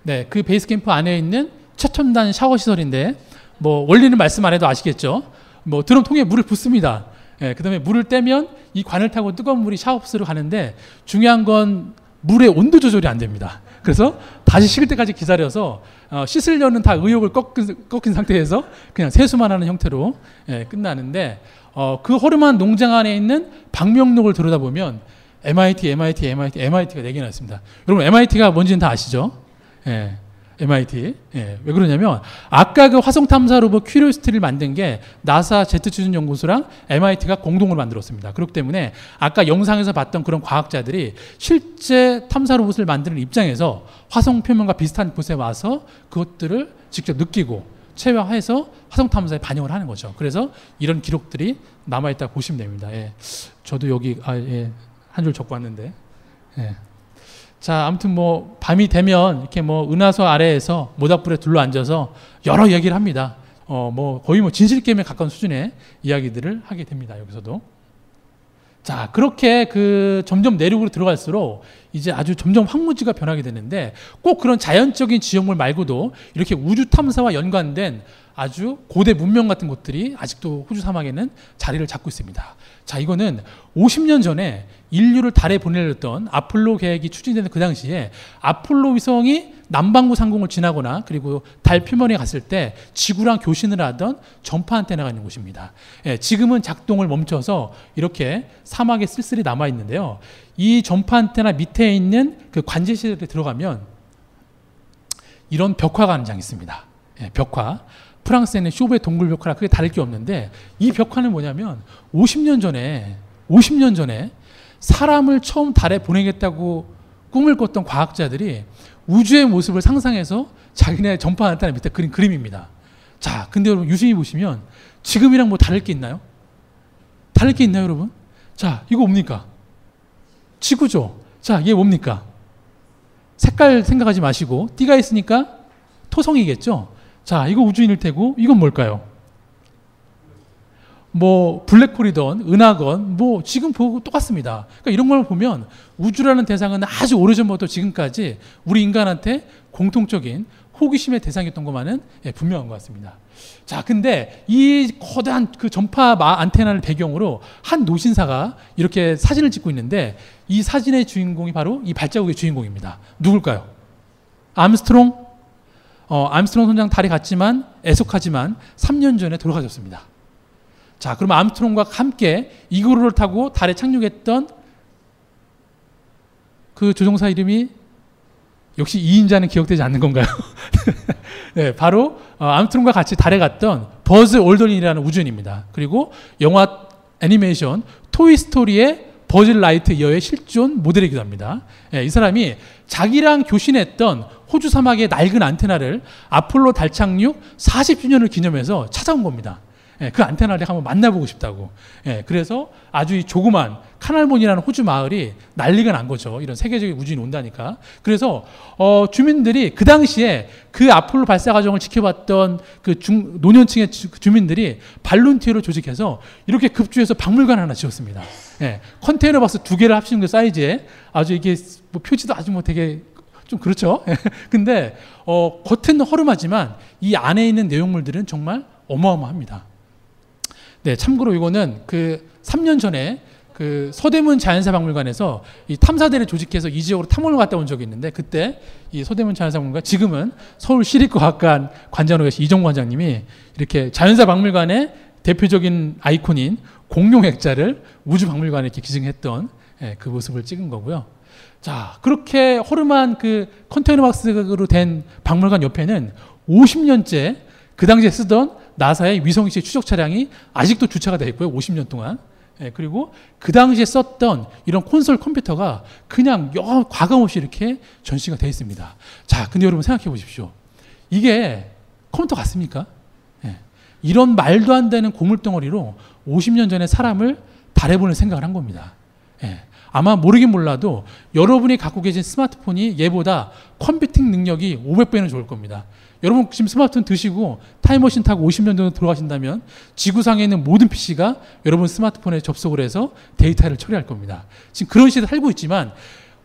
네, 그 베이스 캠프 안에 있는 최첨단 샤워 시설인데 뭐 원리는 말씀 안 해도 아시겠죠. 뭐 드럼 통에 물을 붓습니다. 예, 그다음에 물을 떼면 이 관을 타고 뜨거운 물이 샤워부스로 가는데 중요한 건 물의 온도 조절이 안 됩니다. 그래서 다시 식을 때까지 기다려서 씻으려는 다 의욕을 꺾인 상태에서 그냥 세수만 하는 형태로 예, 끝나는데 그 허름한 농장 안에 있는 방명록을 들여다보면 MIT가 4개나 있습니다. 여러분 MIT가 뭔지는 다 아시죠? 예, MIT. 예, 왜 그러냐면 아까 그 화성 탐사 로봇 큐리오시티를 만든 게 나사 제트 추진 연구소랑 MIT가 공동으로 만들었습니다. 그렇기 때문에 아까 영상에서 봤던 그런 과학자들이 실제 탐사 로봇을 만드는 입장에서 화성 표면과 비슷한 곳에 와서 그것들을 직접 느끼고 체화해서 화성 탐사에 반영을 하는 거죠. 그래서 이런 기록들이 남아 있다고 보시면 됩니다. 예, 저도 여기 한 줄 적고 왔는데. 예. 자, 아무튼 뭐 밤이 되면 이렇게 뭐 은하수 아래에서 모닥불에 둘러앉아서 여러 얘기를 합니다. 뭐 거의 뭐 진실 게임에 가까운 수준의 이야기들을 하게 됩니다. 여기서도. 자, 그렇게 그 점점 내륙으로 들어갈수록 이제 아주 점점 황무지가 변하게 되는데 꼭 그런 자연적인 지형물 말고도 이렇게 우주 탐사와 연관된 아주 고대 문명 같은 것들이 아직도 호주 사막에는 자리를 잡고 있습니다. 자, 이거는 50년 전에 인류를 달에 보내려던 아폴로 계획이 추진되는 그 당시에 아폴로 위성이 남반구 상공을 지나거나 그리고 달 표면에 갔을 때 지구랑 교신을 하던 전파 안테나가 있는 곳입니다. 예, 지금은 작동을 멈춰서 이렇게 사막에 쓸쓸히 남아 있는데요. 이 전파 안테나 밑에 있는 그 관제실에 들어가면 이런 벽화가 한 장 있습니다. 예, 벽화. 프랑스에 있는 쇼베 동굴 벽화라 그게 다를 게 없는데 이 벽화는 뭐냐면 50년 전에 사람을 처음 달에 보내겠다고 꿈을 꿨던 과학자들이 우주의 모습을 상상해서 자기네 전파 안테나 밑에 그린 그림입니다. 자, 근데 여러분 유심히 보시면 지금이랑 뭐 다를 게 있나요? 다를 게 있나요, 여러분? 자, 이거 뭡니까? 지구죠. 자, 얘 뭡니까? 색깔 생각하지 마시고 띠가 있으니까 토성이겠죠. 자, 이거 우주인일 테고 이건 뭘까요? 뭐 블랙홀이든 은하건 뭐 지금 보고 똑같습니다. 그러니까 이런 걸 보면 우주라는 대상은 아주 오래전부터 지금까지 우리 인간한테 공통적인 호기심의 대상이었던 것만은 분명한 것 같습니다. 자, 근데 이 거대한 그 전파 안테나를 배경으로 한 노신사가 이렇게 사진을 찍고 있는데 이 사진의 주인공이 바로 이 발자국의 주인공입니다. 누굴까요? 암스트롱? 암스트롱 선장 달에 갔지만 애석하지만 3년 전에 돌아가셨습니다. 자, 그러면 암스트롱과 함께 이글루를 타고 달에 착륙했던 그 조종사 이름이 역시 2인자는 기억되지 않는 건가요? 네, 바로 암스트롱과 같이 달에 갔던 버즈 올드린이라는 우주인입니다. 그리고 영화 애니메이션 토이스토리의 버즈 라이트이어의 실존 모델이기도 합니다. 예, 이 사람이 자기랑 교신했던 호주 사막의 낡은 안테나를 아폴로 달 착륙 40주년을 기념해서 찾아온 겁니다. 예, 그 안테나를 한번 만나보고 싶다고. 예, 그래서 아주 이 조그만 카날몬이라는 호주 마을이 난리가 난 거죠. 이런 세계적인 우주인이 온다니까. 그래서 주민들이 그 당시에 그 아폴로 발사 과정을 지켜봤던 그 노년층의 주민들이 발룬티어를 조직해서 이렇게 급주해서 박물관 하나 지었습니다. 예, 컨테이너 박스 2개를 합치는 그 사이즈에 아주 이게 뭐 표지도 아주 뭐 되게 좀 그렇죠. 근데 겉은 허름하지만 이 안에 있는 내용물들은 정말 어마어마합니다. 네, 참고로 이거는 그 3년 전에 그 서대문 자연사 박물관에서 이 탐사대를 조직해서 이 지역으로 탐험을 갔다 온 적이 있는데, 그때 이 서대문 자연사 박물관, 지금은 서울시립과학관 관장으로 계신 이정 관장님이 이렇게 자연사 박물관의 대표적인 아이콘인 공룡 액자를 우주 박물관에 이렇게 기증했던, 예, 그 모습을 찍은 거고요. 자, 그렇게 허름한 그 컨테이너 박스로 된 박물관 옆에는 50년째 그 당시에 쓰던 나사의 위성식 추적 차량이 아직도 주차가 되어 있고요. 50년 동안. 예, 그리고 그 당시에 썼던 이런 콘솔 컴퓨터가 그냥 과감 없이 이렇게 전시가 되어 있습니다. 자, 근데 여러분 생각해 보십시오. 이게 컴퓨터 같습니까? 예, 이런 말도 안 되는 고물덩어리로 50년 전에 사람을 달에 보낼 생각을 한 겁니다. 예, 아마 모르긴 몰라도 여러분이 갖고 계신 스마트폰이 얘보다 컴퓨팅 능력이 500배는 좋을 겁니다. 여러분 지금 스마트폰 드시고 타임머신 타고 50년 정도 돌아가신다면 지구상에 있는 모든 PC가 여러분 스마트폰에 접속을 해서 데이터를 처리할 겁니다. 지금 그런 시대에 살고 있지만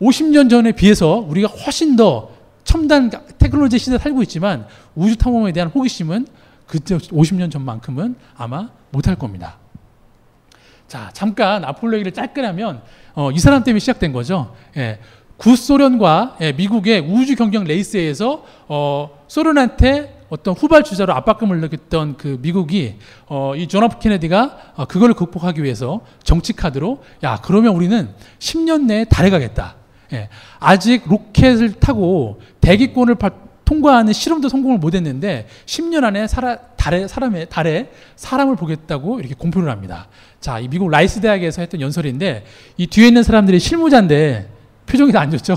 50년 전에 비해서 우리가 훨씬 더 첨단 테크놀로지 시대에 살고 있지만 우주 탐험에 대한 호기심은 그때 50년 전만큼은 아마 못할 겁니다. 자, 잠깐 아폴로 얘기를 짧게 하면 이 사람 때문에 시작된 거죠. 예, 구소련과, 예, 미국의 우주 경쟁 레이스에 의해서 소련한테 어떤 후발주자로 압박감을 느꼈던 그 미국이 이 존 F 케네디가 그걸 극복하기 위해서 정치 카드로, 야, 그러면 우리는 10년 내에 달에 가겠다. 예, 아직 로켓을 타고 대기권을 통과하는 실험도 성공을 못했는데 10년 안에 달에 사람을 보겠다고 이렇게 공표를 합니다. 자, 이 미국 라이스 대학에서 했던 연설인데 이 뒤에 있는 사람들이 실무자인데 표정이 다 안 좋죠.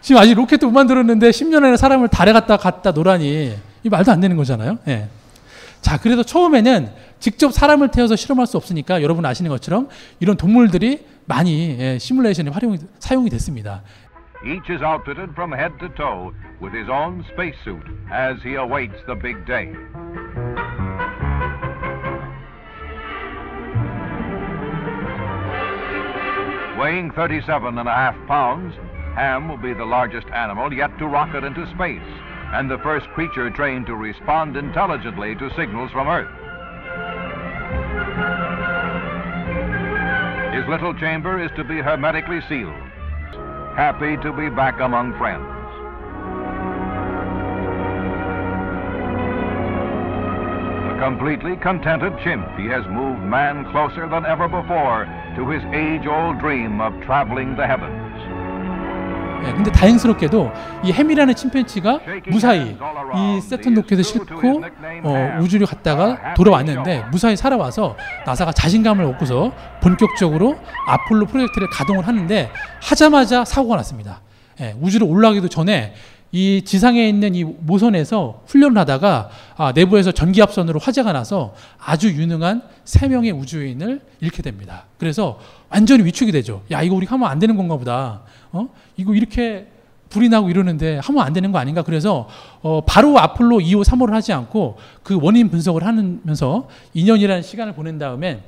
지금 아직 로켓도 못 만들었는데 10년 안에 사람을 달에 갔다 노라니 이 말도 안 되는 거잖아요. 예. 자, 그래서 처음에는 직접 사람을 태워서 실험할 수 없으니까 여러분 아시는 것처럼 이런 동물들이 많이, 예, 시뮬레이션에 사용이 됐습니다. Each is outfitted from head to toe with his own spacesuit as he awaits the big day. Weighing 37.5 pounds, Ham will be the largest animal yet to rocket into space and the first creature trained to respond intelligently to signals from Earth. His little chamber is to be hermetically sealed. Happy to be back among friends. A completely contented chimp, he has moved man closer than ever before to his age-old dream of traveling the heavens. 네, 근데 다행스럽게도 이 햄이라는 침팬치가 무사히 이 세턴 로켓을 싣고 우주로 갔다가 돌아왔는데 무사히 살아와서 나사가 자신감을 얻고서 본격적으로 아폴로 프로젝트를 가동을 하는데 하자마자 사고가 났습니다. 예, 우주로 올라가기도 전에 이 지상에 있는 이 모선에서 훈련을 하다가 내부에서 전기합선으로 화재가 나서 아주 유능한 3명의 우주인을 잃게 됩니다. 그래서 완전히 위축이 되죠. 야, 이거 우리 하면 안 되는 건가 보다. 이거 이렇게 불이 나고 이러는데 하면 안 되는 거 아닌가. 그래서 바로 아폴로 2호, 3호를 하지 않고 그 원인 분석을 하면서 2년이라는 시간을 보낸 다음에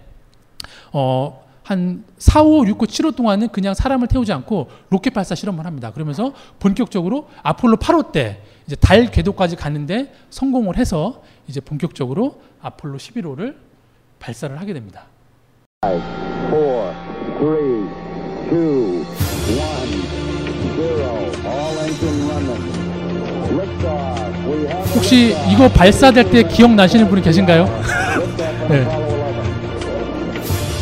한 4, 5, 6, 7호 동안은 그냥 사람을 태우지 않고 로켓 발사 실험을 합니다. 그러면서 본격적으로 아폴로 8호 때 이제 달 궤도까지 갔는데 성공을 해서 이제 본격적으로 아폴로 11호를 발사를 하게 됩니다. 5, 4, 3, 2, 1, 0. 혹시 이거 발사될 때 기억나시는 분이 계신가요? 네.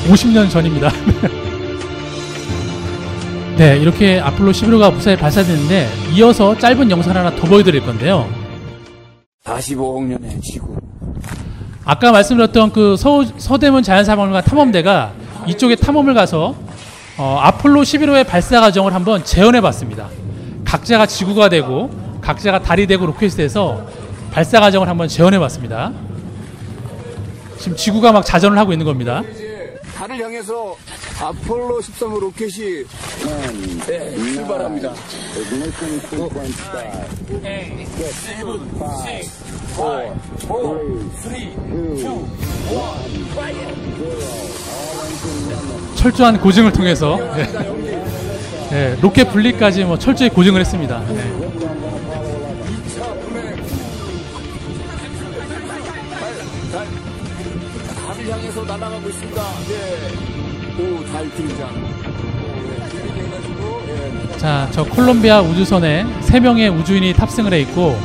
50년 전입니다. 네, 이렇게 아폴로 11호가 무사히 발사됐는데 이어서 짧은 영상 하나 더 보여드릴 건데요. 45억 년의 지구. 아까 말씀드렸던 그 서대문 자연사 박물관 탐험대가 이쪽에 탐험을 가서 아폴로 11호의 발사 과정을 한번 재현해봤습니다. 각자가 지구가 되고 각자가 달이 되고 로켓이 돼서 발사 과정을 한번 재현해봤습니다. 지금 지구가 막 자전을 하고 있는 겁니다. 달을 향해서 아폴로 13호 로켓이 출발합니다. 철저한 고증을 통해서 네, 로켓 분리까지 뭐 철저히 고증을 했습니다. 네. 달을 향해서 날아가고 있습니다. 예. 오, 달 등장. 자, 저 콜롬비아 우주선에 3명의 우주인이 탑승을 해 있고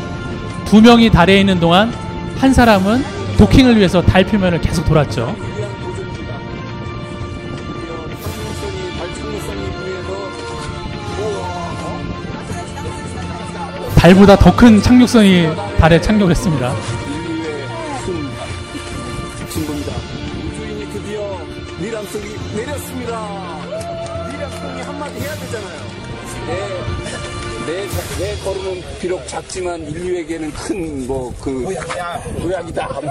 2명이 달에 있는 동안 한 사람은 도킹을 위해서 달 표면을 계속 돌았죠. 달보다 더 큰 착륙선이 달에 착륙했습니다. 내 걸음은 비록 작지만 인류에게는 큰 뭐 그 모양이다. 자,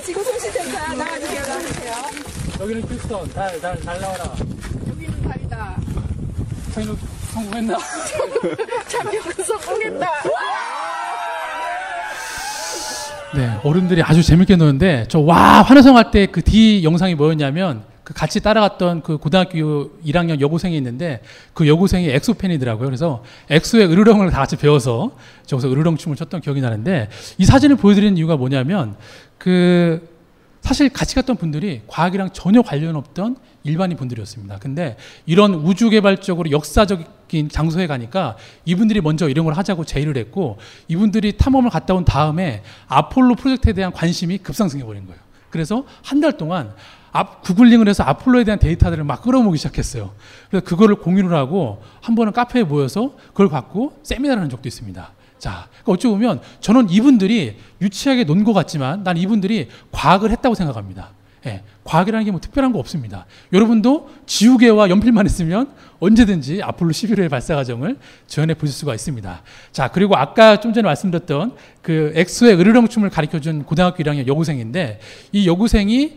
지구 통신센터 나와주세요. 나와주세요. 여기는 휴스턴. 달 나와라. 여기는 달이다. 저희는 성공했나? 착륙은 성공했다. 네, 어른들이 아주 재밌게 노는데 저 와 환호성 할 때 그 뒤 영상이 뭐였냐면. 그 같이 따라갔던 그 고등학교 1학년 여고생이 있는데 그 여고생이 엑소 팬이더라고요. 그래서 엑소의 으르렁을 다 같이 배워서 저기서 으르렁 춤을 췄던 기억이 나는데 이 사진을 보여드리는 이유가 뭐냐면 그 사실 같이 갔던 분들이 과학이랑 전혀 관련 없던 일반인 분들이었습니다. 근데 이런 우주개발적으로 역사적인 장소에 가니까 이분들이 먼저 이런 걸 하자고 제의를 했고 이분들이 탐험을 갔다 온 다음에 아폴로 프로젝트에 대한 관심이 급상승해버린 거예요. 그래서 한 달 동안 구글링을 해서 아폴로에 대한 데이터들을 막 끌어모으기 시작했어요. 그래서 그거를 공유를 하고 한 번은 카페에 모여서 그걸 갖고 세미나를 한 적도 있습니다. 자, 그러니까 어찌 보면 저는 이분들이 유치하게 논 것 같지만 난 이분들이 과학을 했다고 생각합니다. 예, 과학이라는 게 뭐 특별한 거 없습니다. 여러분도 지우개와 연필만 있으면 언제든지 아폴로 11호의 발사 과정을 재현해 보실 수가 있습니다. 자, 그리고 아까 좀 전에 말씀드렸던 그 엑소의 으르렁 춤을 가르쳐 준 고등학교 1학년 여고생인데 이 여고생이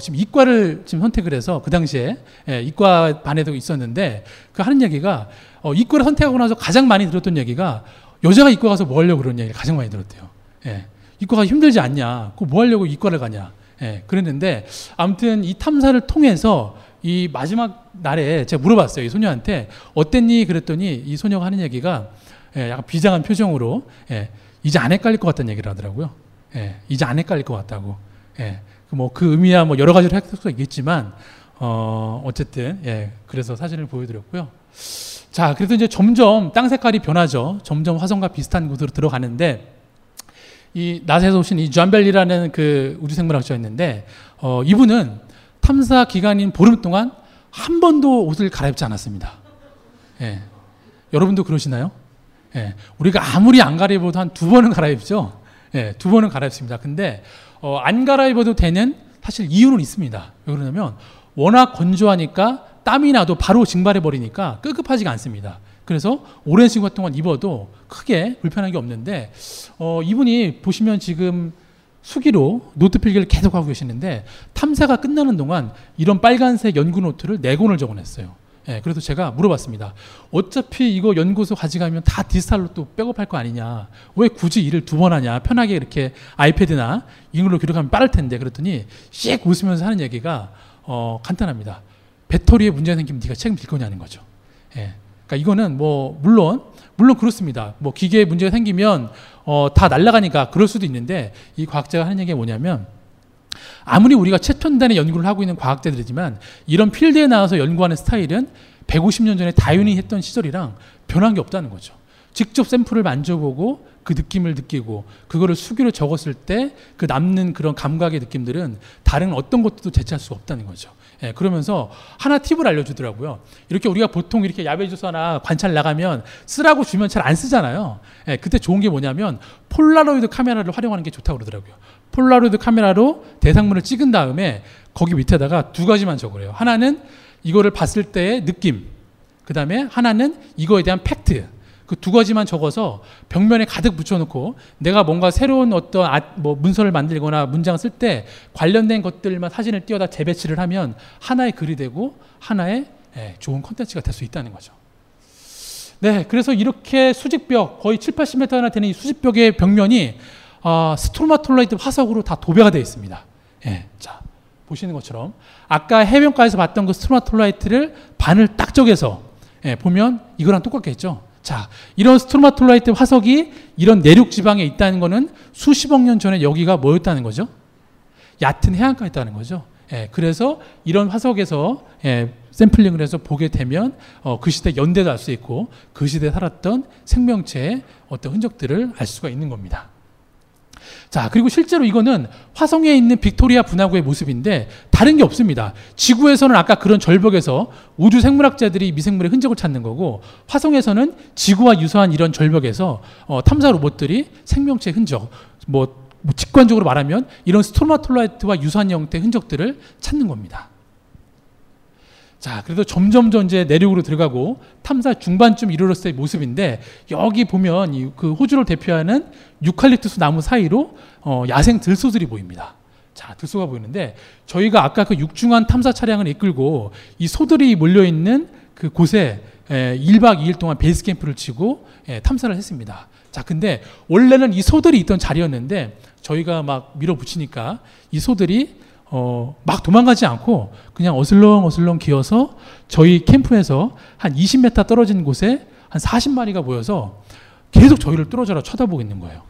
지금 이과를 지금 선택을 해서 그 당시에 예, 이과 반에도 있었는데 그 하는 얘기가 이과를 선택하고 나서 가장 많이 들었던 얘기가 여자가 이과 가서 뭐 하려고 그러냐 가장 많이 들었대요. 예, 이과가 힘들지 않냐? 그거 뭐 하려고 이과를 가냐? 예, 그랬는데 아무튼 이 탐사를 통해서 이 마지막 날에 제가 물어봤어요. 이 소녀한테 어땠니? 그랬더니 이 소녀가 하는 얘기가 예, 약간 비장한 표정으로 예, 이제 안 헷갈릴 것 같다는 얘기를 하더라고요. 예, 이제 안 헷갈릴 것 같다고. 예, 뭐 그 의미야 뭐 여러 가지로 해석할 수가 있겠지만 어쨌든 예, 그래서 사진을 보여드렸고요. 자, 그래도 이제 점점 땅 색깔이 변하죠. 점점 화성과 비슷한 곳으로 들어가는데. 이 나사에서 오신 이 존벨리라는 그 우주생물학자였는데 이분은 탐사 기간인 보름 동안 한 번도 옷을 갈아입지 않았습니다. 예. 여러분도 그러시나요? 예. 우리가 아무리 안 갈아입어도 한 2번은 갈아입죠. 예. 2번은 갈아입습니다. 근데 안 갈아입어도 되는 사실 이유는 있습니다. 왜 그러냐면 워낙 건조하니까 땀이 나도 바로 증발해 버리니까 끄급하지가 않습니다. 그래서 오랜 시간 동안 입어도 크게 불편한 게 없는데 이분이 보시면 지금 수기로 노트 필기를 계속하고 계시는데 탐사가 끝나는 동안 이런 빨간색 연구 노트를 4권을 적어냈어요. 예, 그래서 제가 물어봤습니다. 어차피 이거 연구소 가져가면 다 디지털로 또 백업할 거 아니냐. 왜 굳이 일을 2번 하냐. 편하게 이렇게 아이패드나 이걸로 기록하면 빠를 텐데. 그랬더니 씩 웃으면서 하는 얘기가 간단합니다. 배터리에 문제가 생기면 네가 책임질 거냐는 거죠. 예. 그러니까 이거는 뭐 물론 그렇습니다. 뭐 기계에 문제가 생기면 다 날아가니까 그럴 수도 있는데 이 과학자가 하는 얘기가 뭐냐면 아무리 우리가 최첨단의 연구를 하고 있는 과학자들이지만 이런 필드에 나와서 연구하는 스타일은 150년 전에 다윈이 했던 시절이랑 변한 게 없다는 거죠. 직접 샘플을 만져보고 그 느낌을 느끼고 그거를 수기로 적었을 때 그 남는 그런 감각의 느낌들은 다른 어떤 것도 대체할 수가 없다는 거죠. 예, 그러면서 하나 팁을 알려주더라고요. 이렇게 우리가 보통 이렇게 야외조사나 관찰 나가면 쓰라고 주면 잘 안 쓰잖아요. 예, 그때 좋은 게 뭐냐면 폴라로이드 카메라를 활용하는 게 좋다고 그러더라고요. 폴라로이드 카메라로 대상물을 찍은 다음에 거기 밑에다가 2가지만 적으래요. 하나는 이거를 봤을 때의 느낌, 그 다음에 하나는 이거에 대한 팩트. 그 두 가지만 적어서 벽면에 가득 붙여놓고 내가 뭔가 새로운 어떤 문서를 만들거나 문장 쓸 때 관련된 것들만 사진을 띄워다 재배치를 하면 하나의 글이 되고 하나의 좋은 컨텐츠가 될 수 있다는 거죠. 네, 그래서 이렇게 수직벽 거의 7, 80m나 되는 이 수직벽의 벽면이 스트로마톨라이트 화석으로 다 도배가 되어 있습니다. 예, 자 보시는 것처럼 아까 해변가에서 봤던 그 스트로마톨라이트를 반을 딱 쪼개서 보면 이거랑 똑같겠죠. 자, 이런 스트로마톨라이트 화석이 이런 내륙 지방에 있다는 것은 수십억 년 전에 여기가 뭐였다는 거죠? 얕은 해안가에 있다는 거죠. 예, 그래서 이런 화석에서 샘플링을 해서 보게 되면 그 시대 연대도 알 수 있고 그 시대에 살았던 생명체의 어떤 흔적들을 알 수가 있는 겁니다. 자, 그리고 실제로 이거는 화성에 있는 빅토리아 분화구의 모습인데 다른 게 없습니다. 지구에서는 아까 그런 절벽에서 우주 생물학자들이 미생물의 흔적을 찾는 거고 화성에서는 지구와 유사한 이런 절벽에서 탐사 로봇들이 생명체의 흔적, 뭐 직관적으로 말하면 이런 스트로마톨라이트와 유사한 형태의 흔적들을 찾는 겁니다. 자, 그래도 점점 이제 내륙으로 들어가고 탐사 중반쯤 이르렀을 때 모습인데 여기 보면 그 호주를 대표하는 유칼립투스 나무 사이로 야생 들소들이 보입니다. 자, 들소가 보이는데 저희가 아까 그 육중한 탐사 차량을 이끌고 이 소들이 몰려있는 그 곳에 1박 2일 동안 베이스 캠프를 치고 탐사를 했습니다. 자, 근데 원래는 이 소들이 있던 자리였는데 저희가 막 밀어붙이니까 이 소들이 막 도망가지 않고 그냥 어슬렁어슬렁 기어서 저희 캠프에서 한 20m 떨어진 곳에 한 40마리가 모여서 계속 저희를 뚫어져라 쳐다보고 있는 거예요.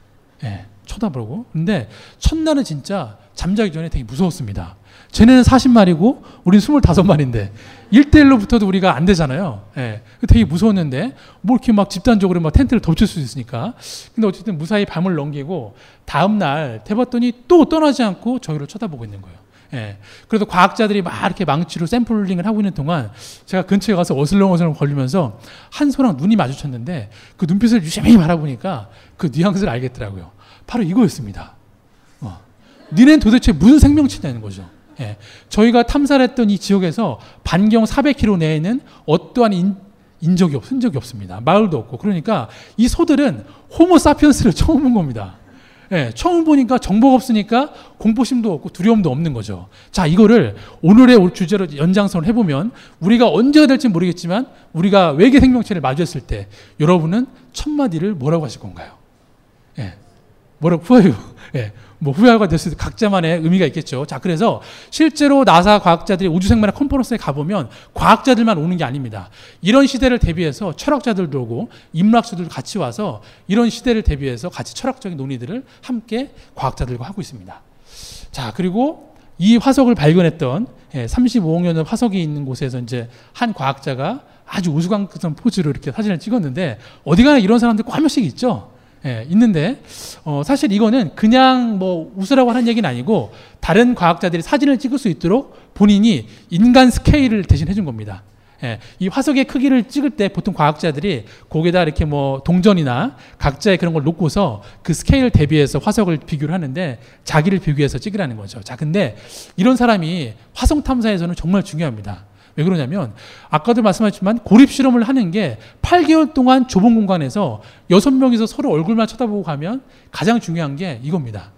예, 쳐다보고. 근데 첫날은 진짜 잠자기 전에 되게 무서웠습니다. 쟤네는 40마리고 우린 25마리인데 1대1로 붙어도 우리가 안 되잖아요. 예, 되게 무서웠는데 뭐 이렇게 막 집단적으로 막 텐트를 덮칠 수도 있으니까. 근데 어쨌든 무사히 밤을 넘기고 다음날 대봤더니 또 떠나지 않고 저희를 쳐다보고 있는 거예요. 예, 그래도 과학자들이 막 이렇게 망치로 샘플링을 하고 있는 동안 제가 근처에 가서 어슬렁어슬렁 걸리면서 한 소랑 눈이 마주쳤는데 그 눈빛을 유심히 바라보니까 그 뉘앙스를 알겠더라고요. 바로 이거였습니다. 니네는 도대체 무슨 생명체냐는 거죠. 예, 저희가 탐사를 했던 이 지역에서 반경 400km 내에는 어떠한 흔적이 없습니다. 마을도 없고. 그러니까 이 소들은 호모사피언스를 처음 본 겁니다. 예, 처음 보니까 정보가 없으니까 공포심도 없고 두려움도 없는 거죠. 자, 이거를 오늘의 주제로 연장선을 해보면 우리가 언제가 될지 모르겠지만 우리가 외계 생명체를 마주했을 때 여러분은 첫 마디를 뭐라고 하실 건가요? 예, 뭐라고 후회요? 예, 뭐 후회가 됐을 때 각자만의 의미가 있겠죠. 자, 그래서 실제로 나사 과학자들이 우주생물학 컨퍼런스에 가보면 과학자들만 오는 게 아닙니다. 이런 시대를 대비해서 철학자들도 오고 인문학자들도 같이 와서 이런 시대를 대비해서 같이 철학적인 논의들을 함께 과학자들과 하고 있습니다. 자, 그리고 이 화석을 발견했던 35억 년 전 화석이 있는 곳에서 이제 한 과학자가 아주 우스꽝스러운 포즈로 이렇게 사진을 찍었는데 어디가나 이런 사람들 꼭 한 명씩 있죠. 예, 있는데 사실 이거는 그냥 뭐 웃으라고 하는 얘기는 아니고 다른 과학자들이 사진을 찍을 수 있도록 본인이 인간 스케일을 대신 해준 겁니다. 예, 이 화석의 크기를 찍을 때 보통 과학자들이 거기다 이렇게 뭐 동전이나 각자의 그런 걸 놓고서 그 스케일 대비해서 화석을 비교를 하는데 자기를 비교해서 찍으라는 거죠. 자, 근데 이런 사람이 화성 탐사에서는 정말 중요합니다. 왜 그러냐면 아까도 말씀하셨지만 고립실험을 하는 게 8개월 동안 좁은 공간에서 6명이서 서로 얼굴만 쳐다보고 가면 가장 중요한 게 이겁니다.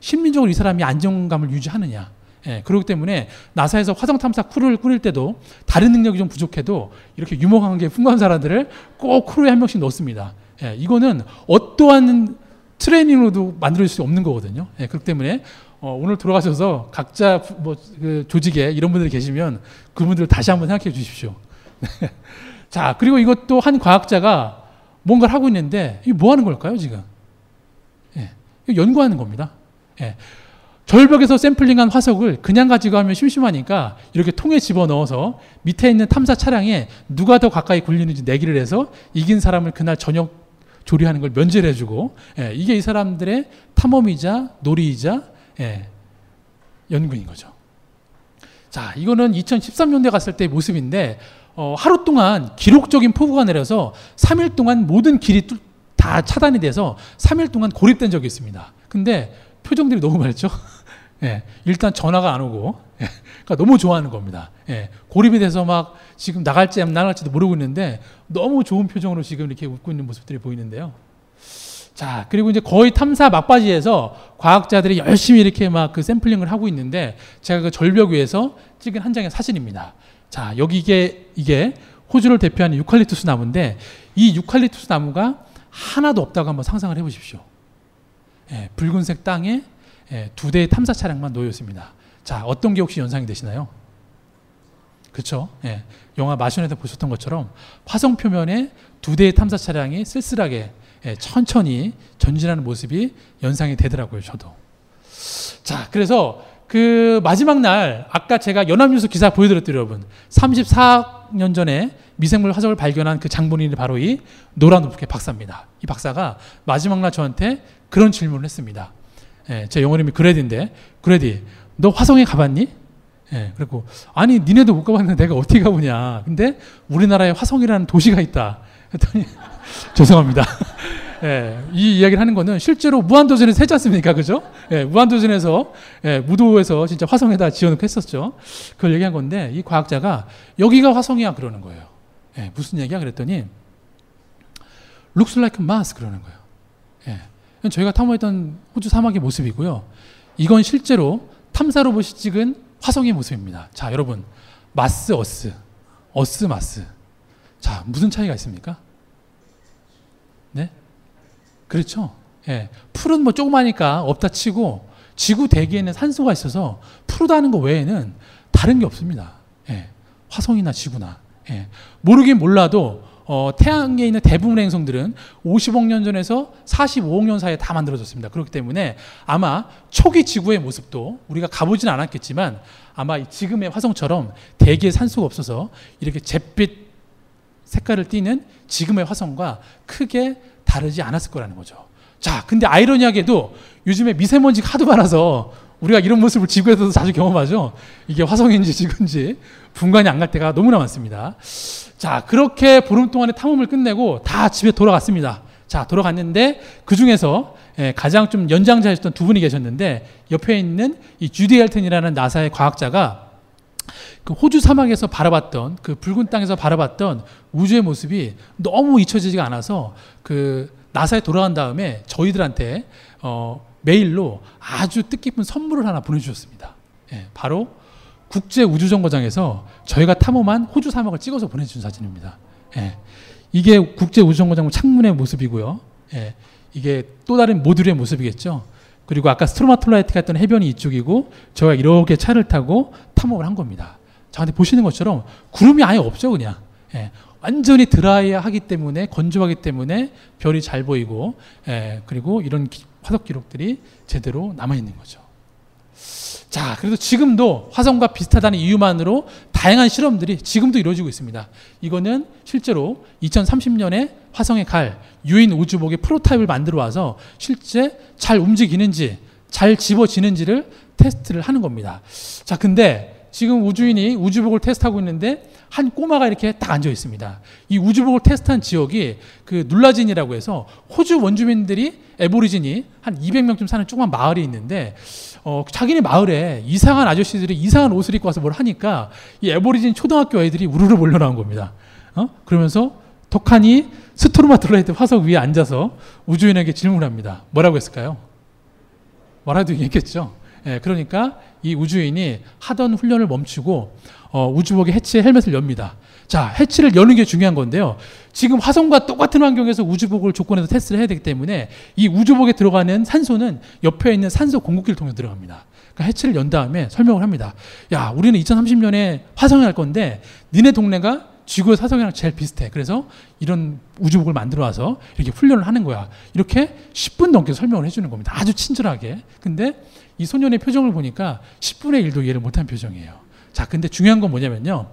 심리적으로 이 사람이 안정감을 유지하느냐. 예, 그렇기 때문에 나사에서 화성 탐사 크루를 꾸릴 때도 다른 능력이 좀 부족해도 이렇게 유머 관계 풍부한 사람들을 꼭 크루에 한 명씩 넣습니다. 예, 이거는 어떠한 트레이닝으로도 만들 수 없는 거거든요. 예, 그렇기 때문에 오늘 돌아가셔서 각자 그 조직에 이런 분들이 계시면 그분들을 다시 한번 생각해 주십시오. 자, 그리고 이것도 한 과학자가 뭔가를 하고 있는데 이게 뭐 하는 걸까요 지금? 예, 연구하는 겁니다. 예, 절벽에서 샘플링한 화석을 그냥 가지고 하면 심심하니까 이렇게 통에 집어넣어서 밑에 있는 탐사 차량에 누가 더 가까이 굴리는지 내기를 해서 이긴 사람을 그날 저녁 조리하는 걸 면제를 해주고, 예, 이게 이 사람들의 탐험이자 놀이이자 예, 연구인 거죠. 자, 이거는 2013년도에 갔을 때 모습인데 하루 동안 기록적인 폭우가 내려서 3일 동안 모든 길이 다 차단이 돼서 3일 동안 고립된 적이 있습니다. 근데 표정들이 너무 밝죠. 예, 일단 전화가 안 오고, 예, 그러니까 너무 좋아하는 겁니다. 예, 고립이 돼서 막 지금 나갈지 안 나갈지도 모르고 있는데 너무 좋은 표정으로 지금 이렇게 웃고 있는 모습들이 보이는데요. 자, 그리고 이제 거의 탐사 막바지에서 과학자들이 열심히 이렇게 막 그 샘플링을 하고 있는데 제가 그 절벽 위에서 찍은 한 장의 사진입니다. 자, 여기 이게 호주를 대표하는 유칼립투스 나무인데 이 유칼립투스 나무가 하나도 없다고 한번 상상을 해보십시오. 예, 붉은색 땅에 예, 두 대의 탐사 차량만 놓여 있습니다. 자, 어떤 게 혹시 연상이 되시나요? 그렇죠. 예, 영화 마션에서 보셨던 것처럼 화성 표면에 두 대의 탐사 차량이 쓸쓸하게 예, 천천히 전진하는 모습이 연상이 되더라고요, 저도. 자, 그래서 그 마지막 날 아까 제가 연합뉴스 기사 보여드렸더니 여러분 34년 전에 미생물 화석을 발견한 그 장본인이 바로 이 노란우프케 박사입니다. 이 박사가 마지막 날 저한테 그런 질문을 했습니다. 예, 제 영어 이름이 그레디인데 그레디 너 화성에 가봤니? 예, 그리고 아니 니네도 못 가봤는데 내가 어떻게 가보냐. 근데 우리나라에 화성이라는 도시가 있다. 그랬더니 죄송합니다. 예, 이 이야기를 하는 거는 실제로 무한도전에서 했지 않습니까? 그죠? 예, 무한도전에서 예, 무도에서 진짜 화성에다 지어놓고 했었죠. 그걸 얘기한 건데 이 과학자가 여기가 화성이야 그러는 거예요. 예, 무슨 얘기야 그랬더니 looks like a Mars 그러는 거예요. 예, 저희가 탐험했던 호주 사막의 모습이고요. 이건 실제로 탐사로봇이 찍은 화성의 모습입니다. 자, 여러분 마스 어스, 어스 마스. 자, 무슨 차이가 있습니까? 네? 그렇죠. 예. 풀은 뭐 조그마니까 없다 치고 지구 대기에는 산소가 있어서 푸르다는 거 외에는 다른 게 없습니다. 예. 화성이나 지구나. 예. 모르긴 몰라도 태양에 있는 대부분의 행성들은 50억 년 전에서 45억 년 사이에 다 만들어졌습니다. 그렇기 때문에 아마 초기 지구의 모습도 우리가 가보진 않았겠지만 아마 지금의 화성처럼 대기에 산소가 없어서 이렇게 잿빛 색깔을 띠는 지금의 화성과 크게 다르지 않았을 거라는 거죠. 자, 근데 아이러니하게도 요즘에 미세먼지가 하도 많아서 우리가 이런 모습을 지구에서도 자주 경험하죠. 이게 화성인지 지구인지 분간이 안 갈 때가 너무나 많습니다. 자, 그렇게 보름 동안의 탐험을 끝내고 다 집에 돌아갔습니다. 자, 돌아갔는데 그 중에서 가장 좀 연장자였던 두 분이 계셨는데 옆에 있는 이 주디 엘튼이라는 나사의 과학자가 그 호주 사막에서 바라봤던 그 붉은 땅에서 바라봤던 우주의 모습이 너무 잊혀지지가 않아서 그 나사에 돌아간 다음에 저희들한테 메일로 아주 뜻깊은 선물을 하나 보내주셨습니다. 예, 바로 국제우주정거장에서 저희가 탐험한 호주 사막을 찍어서 보내준 사진입니다. 예, 이게 국제우주정거장 창문의 모습이고요. 예, 이게 또 다른 모듈의 모습이겠죠. 그리고 아까 스트로마톨라이트가 했던 해변이 이쪽이고 저희가 이렇게 차를 타고 탐험을 한 겁니다. 자, 근데 보시는 것처럼 구름이 아예 없죠, 그냥. 예, 완전히 드라이하기 때문에 건조하기 때문에 별이 잘 보이고 예, 그리고 이런 화석 기록들이 제대로 남아있는 거죠. 자, 그래도 지금도 화성과 비슷하다는 이유만으로 다양한 실험들이 지금도 이루어지고 있습니다. 이거는 실제로 2030년에 화성에 갈 유인 우주복의 프로타입을 만들어 와서 실제 잘 움직이는지 잘 집어지는지를 테스트를 하는 겁니다. 자, 근데 지금 우주인이 우주복을 테스트하고 있는데 한 꼬마가 이렇게 딱 앉아 있습니다. 이 우주복을 테스트한 지역이 그 눌라진이라고 해서 호주 원주민들이 애보리진이 한 200명쯤 사는 조그만 마을이 있는데 자기네 마을에 이상한 아저씨들이 이상한 옷을 입고 와서 뭘 하니까 이 애보리진 초등학교 아이들이 우르르 몰려나온 겁니다. 그러면서 덕하니 스트로마톨라이트 화석 위에 앉아서 우주인에게 질문을 합니다. 뭐라고 했을까요? 말하도 얘기했죠. 예, 그러니까 이 우주인이 하던 훈련을 멈추고 우주복의 해치에 헬멧을 엽니다. 자, 해치를 여는 게 중요한 건데요. 지금 화성과 똑같은 환경에서 우주복을 조건에서 테스트를 해야 되기 때문에 이 우주복에 들어가는 산소는 옆에 있는 산소 공급기를 통해 들어갑니다. 그러니까 해치를 연 다음에 설명을 합니다. 야, 우리는 2030년에 화성에 갈 건데 니네 동네가 지구의 화성이랑 제일 비슷해. 그래서 이런 우주복을 만들어와서 이렇게 훈련을 하는 거야. 이렇게 10분 넘게 설명을 해주는 겁니다. 아주 친절하게. 근데 이 소년의 표정을 보니까 10분의 1도 이해를 못한 표정이에요. 자, 근데 중요한 건 뭐냐면요.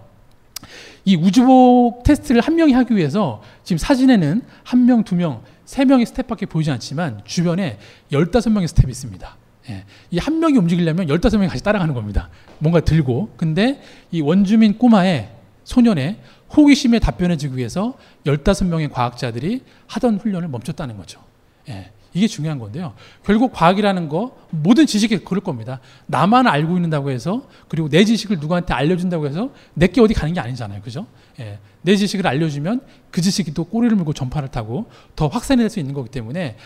이 우주복 테스트를 한 명이 하기 위해서 지금 사진에는 한 명, 두 명, 세 명의 스텝밖에 보이지 않지만 주변에 15명의 스텝이 있습니다. 예, 이 한 명이 움직이려면 15명이 같이 따라가는 겁니다. 뭔가 들고. 근데 이 원주민 꼬마의 소년의 호기심에 답변해주기 위해서 15명의 과학자들이 하던 훈련을 멈췄다는 거죠. 예, 이게 중요한 건데요. 결국 과학이라는 거 모든 지식에 그럴 겁니다. 나만 알고 있는다고 해서 그리고 내 지식을 누구한테 알려준다고 해서 내게 어디 가는 게 아니잖아요. 그죠? 예, 내 지식을 알려주면 그 지식이 또 꼬리를 물고 전파를 타고 더 확산이 될 수 있는 거기 때문에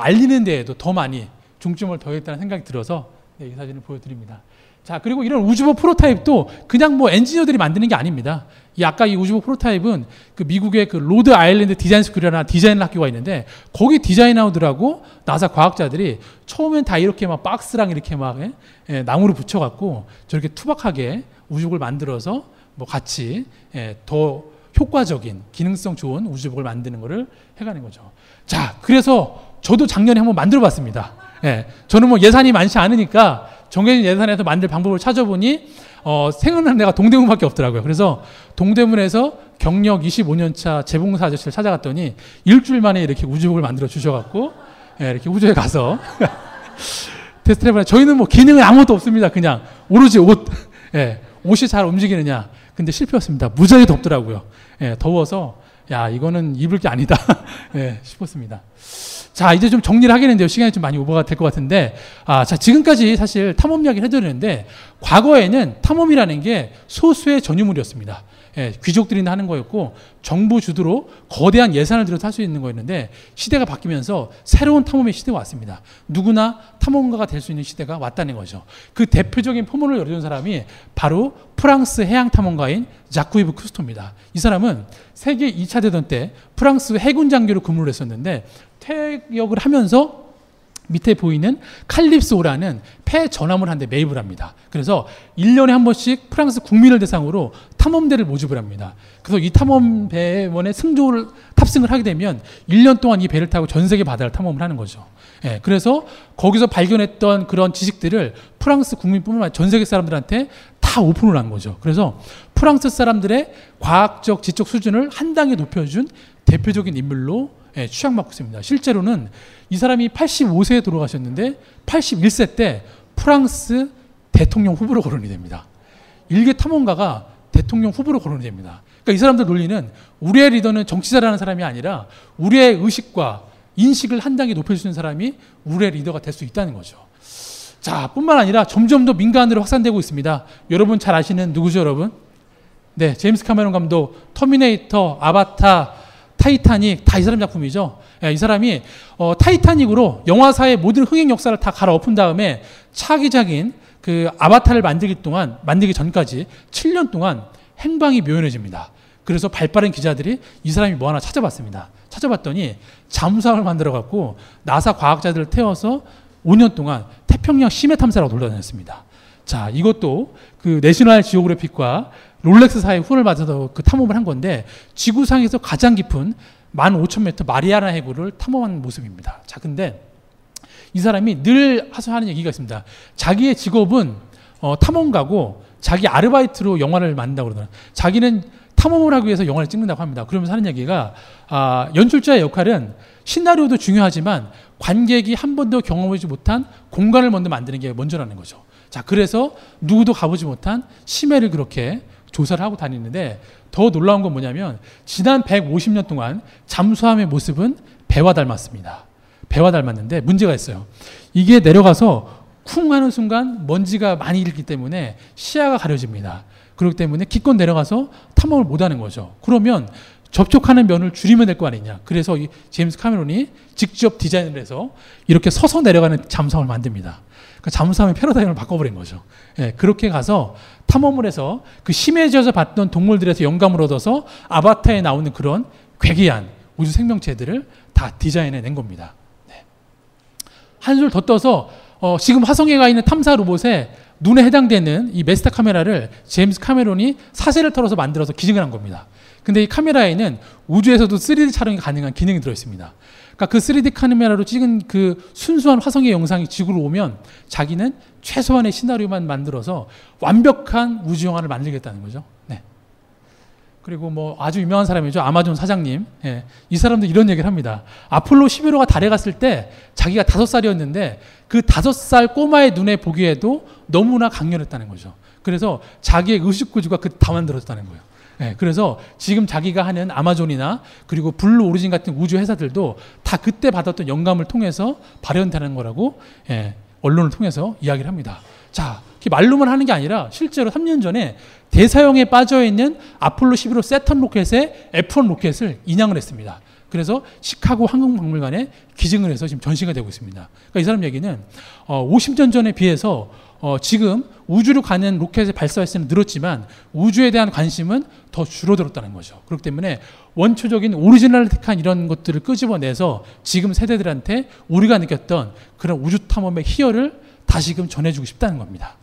알리는 데에도 더 많이 중점을 더했다는 생각이 들어서 네, 이 사진을 보여드립니다. 자, 그리고 이런 우주복 프로타입도 그냥 뭐 엔지니어들이 만드는 게 아닙니다. 이 아까 이 우주복 프로타입은 그 미국의 그 로드 아일랜드 디자인 스쿨이라는 디자인 학교가 있는데 거기 디자인 하우드라고 나사 과학자들이 처음엔 다 이렇게 막 박스랑 이렇게 막 예, 나무를 붙여갖고 저렇게 투박하게 우주복을 만들어서 뭐 같이 예, 더 효과적인 기능성 좋은 우주복을 만드는 거를 해가는 거죠. 자, 그래서 저도 작년에 한번 만들어봤습니다. 예, 저는 뭐 예산이 많지 않으니까 정해진 예산에서 만들 방법을 찾아보니 생각나는 데가 동대문밖에 없더라고요. 그래서 동대문에서 경력 25년차 재봉사 아저씨를 찾아갔더니 일주일 만에 이렇게 우주복을 만들어 주셔갖고 예, 이렇게 우주에 가서 테스트를 해보니 저희는 뭐 기능은 아무것도 없습니다. 그냥 오로지 옷, 예, 옷이 잘 움직이느냐. 근데 실패였습니다. 무지하게 덥더라고요. 예, 더워서 야 이거는 입을 게 아니다 예, 싶었습니다. 자, 이제 좀 정리를 하겠는데요. 시간이 좀 많이 오버가 될 것 같은데, 아, 자, 지금까지 사실 탐험 이야기를 해드렸는데, 과거에는 탐험이라는 게 소수의 전유물이었습니다. 예, 귀족들이나 하는 거였고, 정부 주도로 거대한 예산을 들여서 할 수 있는 거였는데, 시대가 바뀌면서 새로운 탐험의 시대가 왔습니다. 누구나 탐험가가 될 수 있는 시대가 왔다는 거죠. 그 대표적인 포문을 열어준 사람이 바로 프랑스 해양 탐험가인 자쿠이브 쿠스토입니다. 이 사람은 세계 2차 대전 때 프랑스 해군 장교로 근무를 했었는데, 퇴역을 하면서 밑에 보이는 칼립소라는 폐 전함을 한 대 매입을 합니다. 그래서 1년에 한 번씩 프랑스 국민을 대상으로 탐험대를 모집을 합니다. 그래서 이 탐험대원의 승조를 탑승을 하게 되면 1년 동안 이 배를 타고 전 세계 바다를 탐험을 하는 거죠. 예, 그래서 거기서 발견했던 그런 지식들을 프랑스 국민뿐만 아니라 전 세계 사람들한테 다 오픈을 한 거죠. 그래서 프랑스 사람들의 과학적 지적 수준을 한 단계 높여준 대표적인 인물로 예, 추앙받고 있습니다. 실제로는 이 사람이 85세에 돌아가셨는데 81세 때 프랑스 대통령 후보로 거론이 됩니다. 일개 탐험가가 대통령 후보로 거론이 됩니다. 그러니까 이 사람들 논리는 우리의 리더는 정치자라는 사람이 아니라 우리의 의식과 인식을 한 단계 높여주는 사람이 우리의 리더가 될 수 있다는 거죠. 자, 뿐만 아니라 점점 더 민간으로 확산되고 있습니다. 여러분 잘 아시는 누구죠, 여러분? 네, 제임스 카메론 감독, 터미네이터, 아바타, 타이타닉 다 이 사람 작품이죠. 예, 이 사람이 타이타닉으로 영화사의 모든 흥행 역사를 다 갈아엎은 다음에 차기작인 그 아바타를 만들기 전까지 7년 동안 행방이 묘연해집니다. 그래서 발빠른 기자들이 이 사람이 뭐 하나 찾아봤습니다. 찾아봤더니 잠수함을 만들어 갖고 나사 과학자들을 태워서 5년 동안 태평양 심해 탐사라고 돌아다녔습니다. 자, 이것도 그 내셔널 지오그래픽과 롤렉스사의 후원을 받아서 그 탐험을 한 건데 지구상에서 가장 깊은 15,000m 마리아나 해구를 탐험한 모습입니다. 자, 근데 이 사람이 늘 하소하는 얘기가 있습니다. 자기의 직업은 탐험가고 자기 아르바이트로 영화를 만든다고 그러더라고요. 자기는 탐험을 하기 위해서 영화를 찍는다고 합니다. 그러면서 하는 얘기가 연출자의 역할은 시나리오도 중요하지만 관객이 한 번도 경험하지 못한 공간을 먼저 만드는 게 먼저라는 거죠. 자, 그래서 누구도 가보지 못한 심해를 그렇게 조사를 하고 다니는데 더 놀라운 건 뭐냐면 지난 150년 동안 잠수함의 모습은 배와 닮았습니다. 배와 닮았는데 문제가 있어요. 이게 내려가서 쿵 하는 순간 먼지가 많이 일기 때문에 시야가 가려집니다. 그렇기 때문에 기껏 내려가서 탐험을 못하는 거죠. 그러면 접촉하는 면을 줄이면 될 거 아니냐. 그래서 이 제임스 카메론이 직접 디자인을 해서 이렇게 서서 내려가는 잠수함을 만듭니다. 그 잠수함의 패러다임을 바꿔버린 거죠. 예, 그렇게 가서 탐험을 해서 그 심해지어서 봤던 동물들에서 영감을 얻어서 아바타에 나오는 그런 괴기한 우주 생명체들을 다 디자인해낸 겁니다. 네. 한술 더 떠서 지금 화성에 가 있는 탐사 로봇에 눈에 해당되는 이 메스타 카메라를 제임스 카메론이 사세를 털어서 만들어서 기증을 한 겁니다. 근데 이 카메라에는 우주에서도 3D 촬영이 가능한 기능이 들어있습니다. 그러니까 그 3D 카메라로 찍은 그 순수한 화성의 영상이 지구로 오면 자기는 최소한의 시나리오만 만들어서 완벽한 우주 영화를 만들겠다는 거죠. 네. 그리고 뭐 아주 유명한 사람이죠. 아마존 사장님. 예. 이 사람도 이런 얘기를 합니다. 아폴로 11호가 달에 갔을 때 자기가 5살이었는데 그 5살 꼬마의 눈에 보기에도 너무나 강렬했다는 거죠. 그래서 자기의 의식구조가 그 다 만들어졌다는 거예요. 네, 그래서 지금 자기가 하는 아마존이나 그리고 블루 오리진 같은 우주 회사들도 다 그때 받았던 영감을 통해서 발현되는 거라고 예, 언론을 통해서 이야기를 합니다. 자, 말로만 하는 게 아니라 실제로 3년 전에 대서양에 빠져있는 아폴로 11호 세턴 로켓의 F1 로켓을 인양을 했습니다. 그래서 시카고 항공박물관에 기증을 해서 지금 전시가 되고 있습니다. 그러니까 이 사람 얘기는 50년 전에 비해서 지금 우주로 가는 로켓의 발사 횟수는 늘었지만 우주에 대한 관심은 더 줄어들었다는 거죠. 그렇기 때문에 원초적인 오리지널 택한 이런 것들을 끄집어내서 지금 세대들한테 우리가 느꼈던 그런 우주 탐험의 희열을 다시금 전해주고 싶다는 겁니다.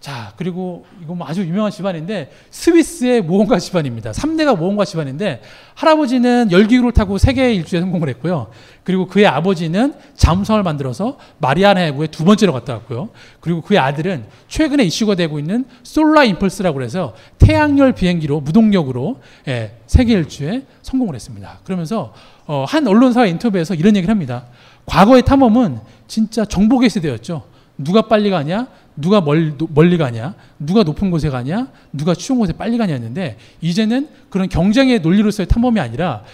자, 그리고 이거 뭐 아주 유명한 집안인데 스위스의 모험가 집안입니다. 3대가 모험가 집안인데 할아버지는 열기구를 타고 세계 일주에 성공을 했고요. 그리고 그의 아버지는 잠수함을 만들어서 마리아나 해구에 2번째로 갔다 왔고요. 그리고 그의 아들은 최근에 이슈가 되고 있는 솔라 임펄스라고 해서 태양열 비행기로 무동력으로 예, 세계 일주에 성공을 했습니다. 그러면서 한 언론사의 인터뷰에서 이런 얘기를 합니다. 과거의 탐험은 진짜 정복의 시대였죠. 누가 빨리 가냐? 누가 멀리 가냐, 누가 높은 곳에 가냐, 누가 추운 곳에 빨리 가냐였는데 이제는 그런 경쟁의 논리로서의 탐험이 아니라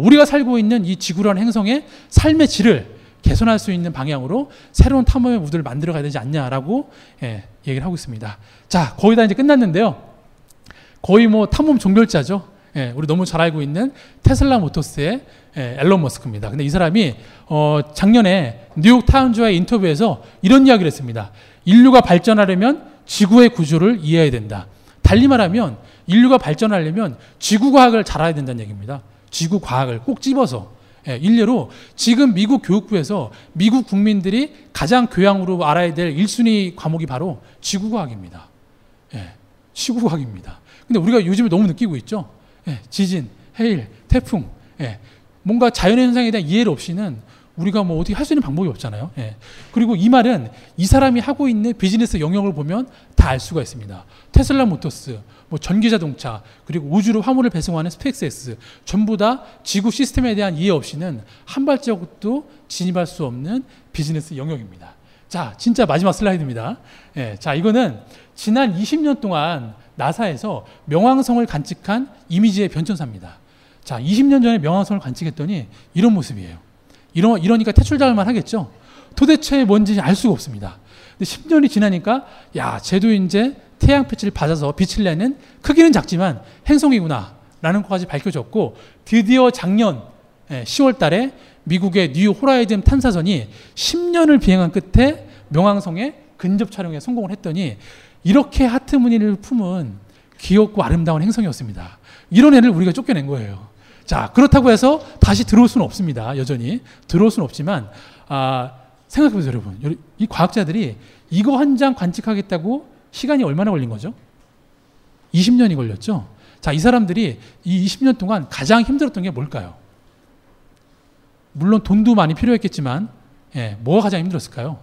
우리가 살고 있는 이 지구라는 행성의 삶의 질을 개선할 수 있는 방향으로 새로운 탐험의 무드를 만들어 가야 되지 않냐라고 예, 얘기를 하고 있습니다. 자, 거의 다 이제 끝났는데요. 거의 뭐 탐험 종결자죠. 예, 우리 너무 잘 알고 있는 테슬라 모터스의 예, 앨런 머스크입니다. 근데 이 사람이 작년에 뉴욕 타임즈와의 인터뷰에서 이런 이야기를 했습니다. 인류가 발전하려면 지구의 구조를 이해해야 된다. 달리 말하면 인류가 발전하려면 지구과학을 잘 알아야 된다는 얘기입니다. 지구과학을 꼭 집어서. 예, 일례로 지금 미국 교육부에서 미국 국민들이 가장 교양으로 알아야 될 1순위 과목이 바로 지구과학입니다. 예, 지구과학입니다. 근데 우리가 요즘에 너무 느끼고 있죠. 예, 지진, 해일, 태풍, 예, 뭔가 자연의 현상에 대한 이해를 없이는 우리가 뭐 어떻게 할 수 있는 방법이 없잖아요. 예. 그리고 이 말은 이 사람이 하고 있는 비즈니스 영역을 보면 다 알 수가 있습니다. 테슬라 모터스, 뭐 전기자동차, 그리고 우주로 화물을 배송하는 스페이스X 전부 다 지구 시스템에 대한 이해 없이는 한 발자국도 진입할 수 없는 비즈니스 영역입니다. 자, 진짜 마지막 슬라이드입니다. 예, 자, 이거는 지난 20년 동안 나사에서 명왕성을 관측한 이미지의 변천사입니다. 자, 20년 전에 명왕성을 관측했더니 이런 모습이에요. 이러니까 퇴출당할만 하겠죠. 도대체 뭔지 알 수가 없습니다. 근데 10년이 지나니까 야, 쟤도 이제 태양빛을 받아서 빛을 내는 크기는 작지만 행성이구나 라는 것까지 밝혀졌고 드디어 작년 10월 달에 미국의 뉴 호라이즌 탐사선이 10년을 비행한 끝에 명왕성의 근접 촬영에 성공을 했더니 이렇게 하트 무늬를 품은 귀엽고 아름다운 행성이었습니다. 이런 애를 우리가 쫓겨낸 거예요. 자, 그렇다고 해서 다시 들어올 수는 없습니다. 여전히 들어올 수는 없지만 생각해보세요, 여러분. 이 과학자들이 이거 한 장 관측하겠다고 시간이 얼마나 걸린 거죠? 20년이 걸렸죠. 자, 이 사람들이 이 20년 동안 가장 힘들었던 게 뭘까요? 물론 돈도 많이 필요했겠지만 예, 뭐가 가장 힘들었을까요?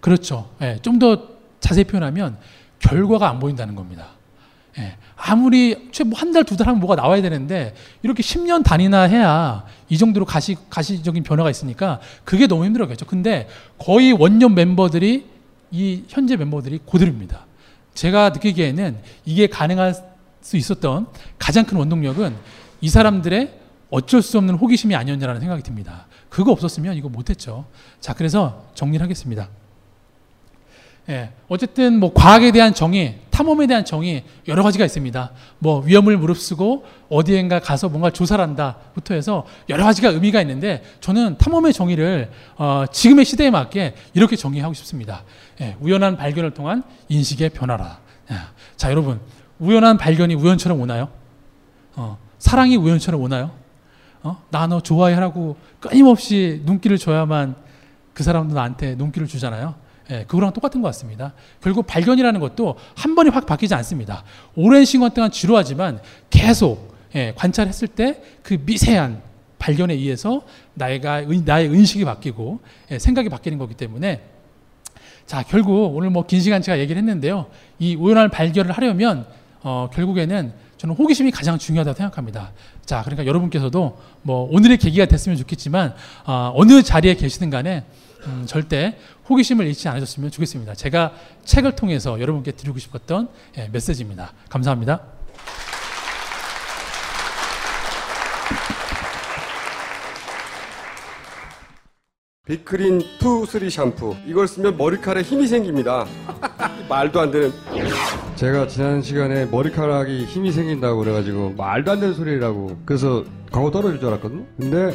그렇죠. 예, 좀 더 자세히 표현하면 결과가 안 보인다는 겁니다. 예, 아무리 최소 한 달, 두 달 하면 뭐가 나와야 되는데 이렇게 10년 단위나 해야 이 정도로 가시적인 변화가 있으니까 그게 너무 힘들었겠죠. 근데 거의 원년 멤버들이 이 현재 멤버들이 그들입니다. 제가 느끼기에는 이게 가능할 수 있었던 가장 큰 원동력은 이 사람들의 어쩔 수 없는 호기심이 아니었냐라는 생각이 듭니다. 그거 없었으면 이거 못했죠. 자, 그래서 정리를 하겠습니다. 예, 어쨌든 뭐 과학에 대한 정의, 탐험에 대한 정의 여러 가지가 있습니다. 뭐 위험을 무릅쓰고 어디엔가 가서 뭔가 조사를 한다부터 해서 여러 가지가 의미가 있는데 저는 탐험의 정의를 지금의 시대에 맞게 이렇게 정의하고 싶습니다. 예, 우연한 발견을 통한 인식의 변화라. 예, 자, 여러분, 우연한 발견이 우연처럼 오나요? 사랑이 우연처럼 오나요? 나 너 좋아해라고 끊임없이 눈길을 줘야만 그 사람도 나한테 눈길을 주잖아요. 예, 그거랑 똑같은 것 같습니다. 결국 발견이라는 것도 한 번에 확 바뀌지 않습니다. 오랜 시간 동안 지루하지만 계속 예, 관찰했을 때 그 미세한 발견에 의해서 나의 인식이 바뀌고 예, 생각이 바뀌는 거기 때문에 자, 결국 오늘 뭐 긴 시간 제가 얘기를 했는데요. 이 우연한 발견을 하려면 결국에는 저는 호기심이 가장 중요하다고 생각합니다. 자, 그러니까 여러분께서도 뭐 오늘의 계기가 됐으면 좋겠지만 어느 자리에 계시든 간에 절대 호기심을 잃지 않으셨으면 좋겠습니다. 제가 책을 통해서 여러분께 드리고 싶었던 메시지입니다. 감사합니다. 비크린 2, 3 샴푸, 이걸 쓰면 머리카락에 힘이 생깁니다. 말도 안 되는. 제가 지난 시간에 머리카락이 힘이 생긴다고 그래가지고 말도 안 되는 소리라고, 그래서 광고 떨어질 줄 알았거든요. 근데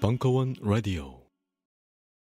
벙커원 라디오